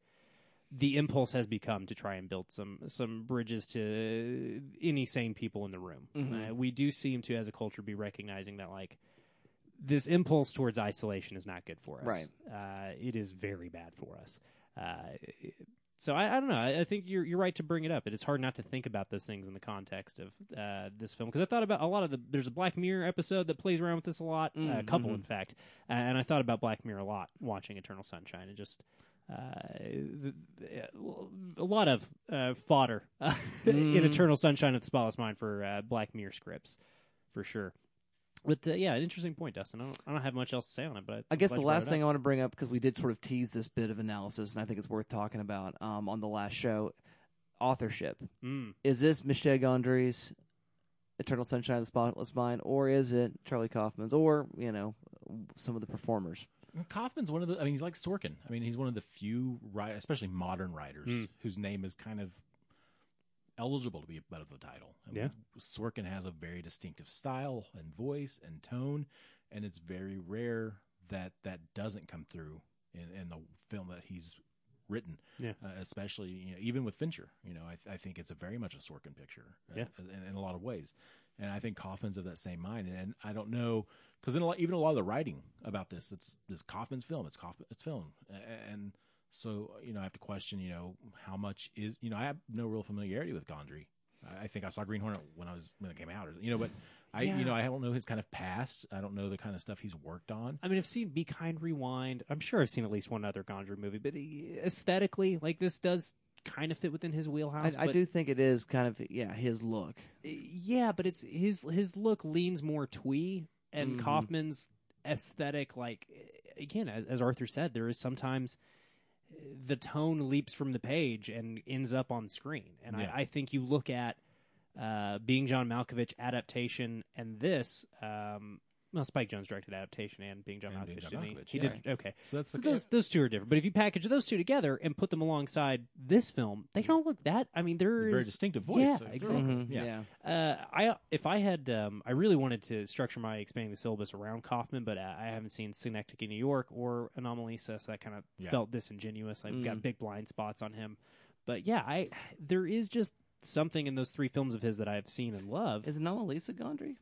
the impulse has become to try and build some some bridges to any sane people in the room. Mm-hmm. Uh, we do seem to, as a culture, be recognizing that, like, this impulse towards isolation is not good for us. Right. Uh, it is very bad for us. Uh, it, so I, I don't know. I, I think you're you're right to bring it up. It, it's hard not to think about those things in the context of uh, this film, because I thought about a lot of the. There's a Black Mirror episode that plays around with this a lot, mm-hmm. uh, a couple, in fact. Uh, and I thought about Black Mirror a lot watching Eternal Sunshine, and just. Uh, the, the, a lot of uh, fodder uh, mm. in Eternal Sunshine of the Spotless Mind for uh, Black Mirror scripts, for sure. But uh, yeah, an interesting point, Dustin. I don't, I don't have much else to say on it, but I, I guess the last thing up. I want to bring up, because we did sort of tease this bit of analysis, and I think it's worth talking about um, on the last show. Authorship. Mm. Is this Michel Gondry's Eternal Sunshine of the Spotless Mind, or is it Charlie Kaufman's, or you know, some of the performers? Kaufman's one of the, I mean, he's like Sorkin. I mean, he's one of the few, writers, especially modern writers, mm. whose name is kind of eligible to be above the title. I mean, yeah. Sorkin has a very distinctive style and voice and tone, and it's very rare that that doesn't come through in, in the film that he's written. Yeah. Uh, especially, you know, even with Fincher, you know, I, th- I think it's a very much a Sorkin picture yeah. uh, in, in a lot of ways. And I think Kaufman's of that same mind. And, and I don't know, because even a lot of the writing about this, it's this Kaufman's film. It's Kaufman, it's film. And so, you know, I have to question, you know, how much is, you know, I have no real familiarity with Gondry. I, I think I saw Green Hornet when I was, when it came out, or, you know, but I, yeah. you know, I don't know his kind of past. I don't know the kind of stuff he's worked on. I mean, I've seen Be Kind, Rewind. I'm sure I've seen at least one other Gondry movie, but aesthetically, like, this does kind of fit within his wheelhouse. I, I do think it is kind of, yeah, his look. Yeah, but it's his his look leans more twee, and mm-hmm. Kaufman's aesthetic, like, again, as, as Arthur said, there is sometimes the tone leaps from the page and ends up on screen. And yeah. I, I think you look at uh, Being John Malkovich, Adaptation, and this... Um, Well, Spike Jonze directed Adaptation and Being John and Malkovich, John didn't Malkovich, he? He yeah. did, okay. So, that's so those those two are different. But if you package those two together and put them alongside this film, they don't look that. I mean, there is very distinctive voice. Yeah, so exactly. Mm-hmm. Yeah. yeah. Uh, I if I had, um, I really wanted to structure my expanding the syllabus around Kaufman, but uh, I haven't seen Synecdoche, New York, or Anomalisa, so that kind of yeah. felt disingenuous. I've mm. got big blind spots on him, but yeah, I there is just something in those three films of his that I've seen and love. Is Anomalisa Gondry?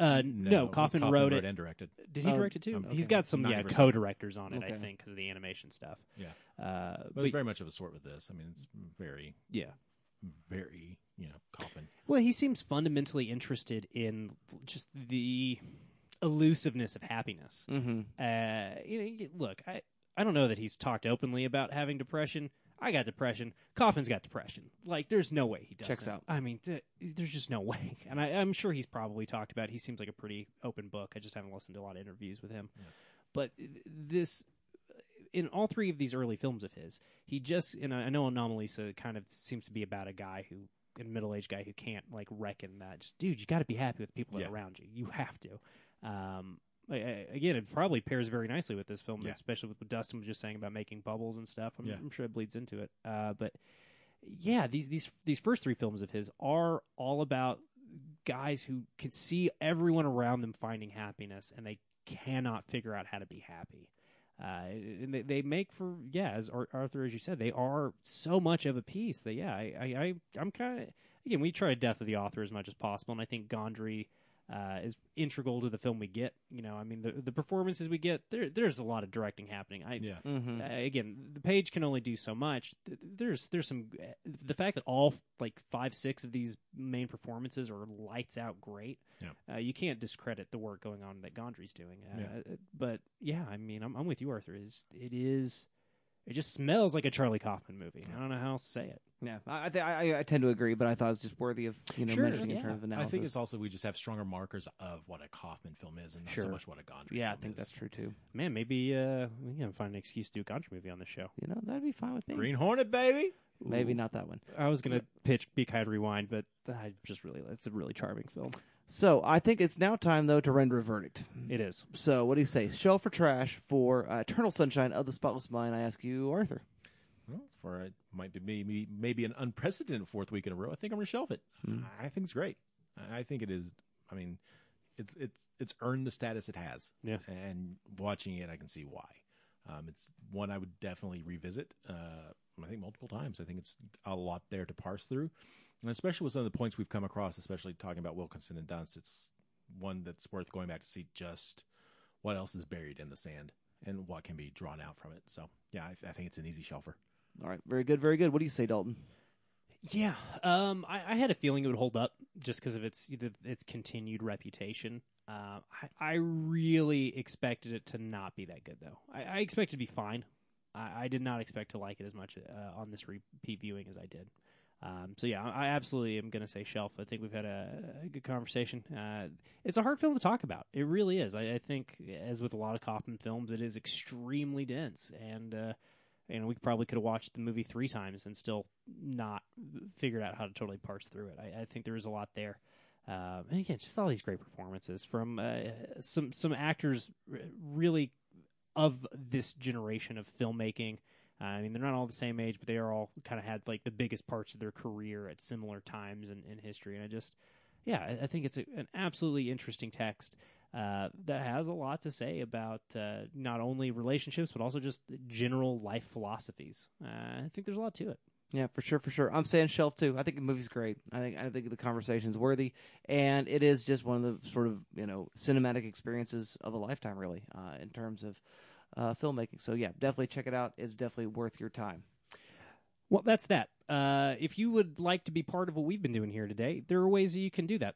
Uh, no, no, Kaufman, Kaufman wrote it and directed. Did he oh, direct it too? Okay. He's got some yeah, co-directors on it, okay. I think, because of the animation stuff. Yeah, uh, but, but it's very much of a sort with this. I mean, it's very yeah, very you know Kaufman. Well, he seems fundamentally interested in just the elusiveness of happiness. Mm-hmm. Uh, you know, look, I I don't know that he's talked openly about having depression. I got depression. Kaufman's got depression. Like, there's no way he doesn't. Checks out. I mean, th- there's just no way. And I, I'm sure he's probably talked about it. He seems like a pretty open book. I just haven't listened to a lot of interviews with him. Yeah. But this, in all three of these early films of his, he just, and I know Anomalisa kind of seems to be about a guy who, a middle-aged guy who can't, like, reckon that. Just, dude, you got to be happy with people yeah. that are around you. You have to. Um, I, I, again, it probably pairs very nicely with this film, yeah. especially with what Dustin was just saying about making bubbles and stuff. I'm, yeah. I'm sure it bleeds into it. Uh, but yeah, these these these first three films of his are all about guys who can see everyone around them finding happiness, and they cannot figure out how to be happy. Uh, and they, they make for yeah, as Arthur, as you said, they are so much of a piece that yeah, I, I, I I'm kind of again we try to death of the author as much as possible, and I think Gondry. Uh, is integral to the film we get. You know, I mean, the the performances we get, there there's a lot of directing happening. I, yeah. mm-hmm. uh, again, the page can only do so much. There's there's some... The fact that all, like, five, six of these main performances are lights out great, yeah. uh, you can't discredit the work going on that Gondry's doing. Uh, yeah. But, yeah, I mean, I'm, I'm with you, Arthur. It's, it is... It just smells like a Charlie Kaufman movie. I don't know how else to say it. Yeah, I, th- I I tend to agree, but I thought it was just worthy of you know sure, mentioning yeah. in terms of analysis. I think it's also we just have stronger markers of what a Kaufman film is, and not sure. so much what a Gondry. Yeah, film I think is. That's true too. Man, maybe uh, we can find an excuse to do a Gondry movie on the show. You know, that'd be fine with me. Green Hornet, baby. Ooh. Maybe not that one. I was gonna pitch Be Kind, Rewind, but I just really it's a really charming film. So I think it's now time though to render a verdict. It is. So what do you say, shelf or trash for uh, Eternal Sunshine of the Spotless Mind? I ask you, Arthur. Well, for a might be maybe maybe an unprecedented fourth week in a row, I think I'm going to shelve it. Mm. I think it's great. I think it is. I mean, it's it's it's earned the status it has. Yeah. And watching it, I can see why. Um, it's one I would definitely revisit. Uh, I think multiple times. I think it's a lot there to parse through, and especially with some of the points we've come across, especially talking about Wilkinson and Dunst. It's one that's worth going back to see just what else is buried in the sand and what can be drawn out from it. So, yeah, I, th- I think it's an easy shelfer. All right. Very good. Very good. What do you say, Dalton? Yeah. Um, I, I had a feeling it would hold up just because of its its continued reputation. Uh, I, I really expected it to not be that good, though. I, I expect it to be fine. I, I did not expect to like it as much uh, on this repeat viewing as I did. Um, so, yeah, I absolutely am going to say shelf. I think we've had a, a good conversation. Uh, it's a hard film to talk about. It really is. I, I think, as with a lot of Kaufman films, it is extremely dense. And uh, and we probably could have watched the movie three times and still not figured out how to totally parse through it. I, I think there is a lot there. Um, and, again, just all these great performances from uh, some, some actors really of this generation of filmmaking. I mean, they're not all the same age, but they are all kind of had like the biggest parts of their career at similar times in, in history. And I just, yeah, I think it's a, an absolutely interesting text uh, that has a lot to say about uh, not only relationships, but also just general life philosophies. Uh, I think there's a lot to it. Yeah, for sure, for sure. I'm saying shelf too. I think the movie's great. I think I think the conversation's worthy, and it is just one of the sort of you know cinematic experiences of a lifetime, really, uh, in terms of uh, filmmaking. So yeah, definitely check it out. It's definitely worth your time. Well, that's that. Uh, if you would like to be part of what we've been doing here today, there are ways that you can do that.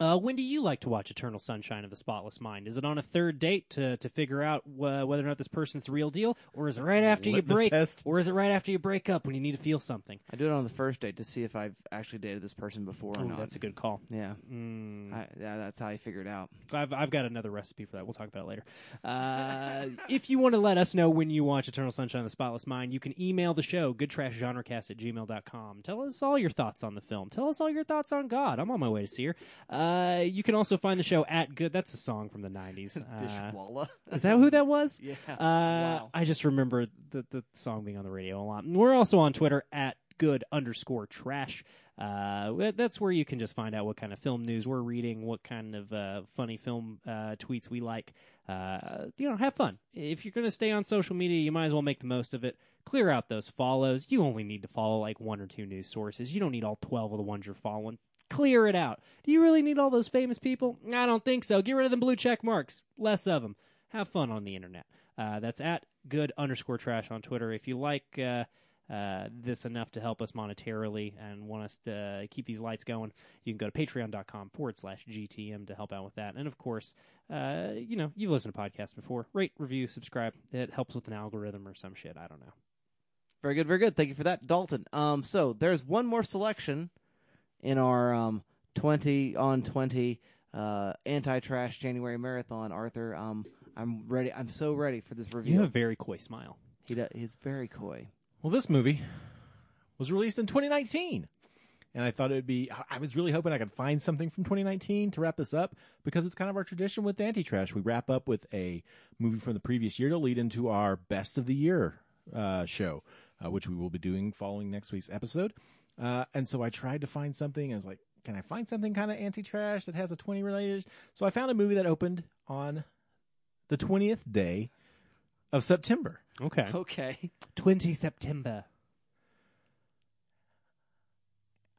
Uh, when do you like to watch Eternal Sunshine of the Spotless Mind? Is it on a third date to to figure out uh, whether or not this person's the real deal, or is it right after Litmus you break, test. or is it right after you break up when you need to feel something? I do it on the first date to see if I've actually dated this person before or Ooh, not. That's a good call. Yeah, mm. I, yeah, that's how I figure it out. I've I've got another recipe for that. We'll talk about it later. Uh, if you want to let us know when you watch Eternal Sunshine of the Spotless Mind, you can email the show good trash genre cast at gmail dot com. Tell us all your thoughts on the film. Tell us all your thoughts on God. I'm on my way to see her. Uh, Uh, you can also find the show at Good. That's a song from the nineties. Dishwalla. Uh, is that who that was? Yeah. Uh, wow. I just remember the, the song being on the radio a lot. And we're also on Twitter at Good underscore Trash. Uh, that's where you can just find out what kind of film news we're reading, what kind of uh, funny film uh, tweets we like. Uh, you know, have fun. If you're going to stay on social media, you might as well make the most of it. Clear out those follows. You only need to follow like one or two news sources. You don't need all twelve of the ones you're following. Clear it out. Do you really need all those famous people? I don't think so. Get rid of them blue check marks. Less of them. Have fun on the internet. Uh, that's at good underscore trash on Twitter. If you like uh, uh, this enough to help us monetarily and want us to keep these lights going, you can go to patreon.com forward slash GTM to help out with that. And, of course, uh, you know, you've listened to podcasts before. Rate, review, subscribe. It helps with an algorithm or some shit. I don't know. Very good, very good. Thank you for that, Dalton. Um, so there's one more selection in our um, twenty on twenty uh, anti-trash January marathon, Arthur. Um, I'm ready. I'm so ready for this review. You have a very coy smile. He does, he's very coy. Well, this movie was released in twenty nineteen, and I thought it would be. I was really hoping I could find something from twenty nineteen to wrap this up, because it's kind of our tradition with anti-trash. We wrap up with a movie from the previous year to lead into our best of the year uh, show, uh, which we will be doing following next week's episode. Uh, and so I tried to find something. I was like, can I find something kind of anti-trash that has a twenty related? So I found a movie that opened on the twentieth day of September. Okay. Okay. twentieth September.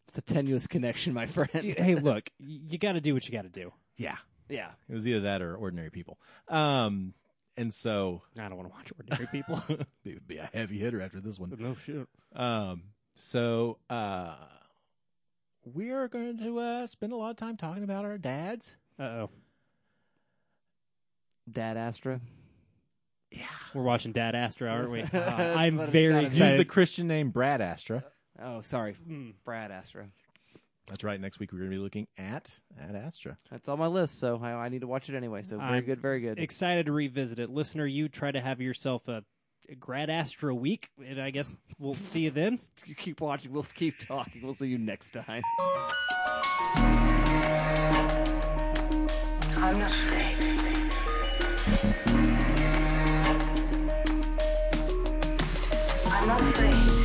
It's a tenuous connection, my friend. Hey, look, you got to do what you got to do. Yeah. Yeah. It was either that or Ordinary People. Um, and so. I don't want to watch Ordinary People. It would be a heavy hitter after this one. No shit. Um. So, uh, we are going to uh, spend a lot of time talking about our dads. Uh-oh. Dad Astra? Yeah. We're watching Dad Astra, aren't we? Uh, I'm very excited. Use the Christian name Brad Astra. Oh, sorry. Mm. Brad Astra. That's right. Next week we're going to be looking at at Astra. That's on my list, so I, I need to watch it anyway. So, very I'm good, very good. Excited to revisit it. Listener, you try to have yourself a Grad Astra week, and I guess we'll see you then. You keep watching. We'll keep talking. We'll see you next time. I'm not afraid. I'm not afraid.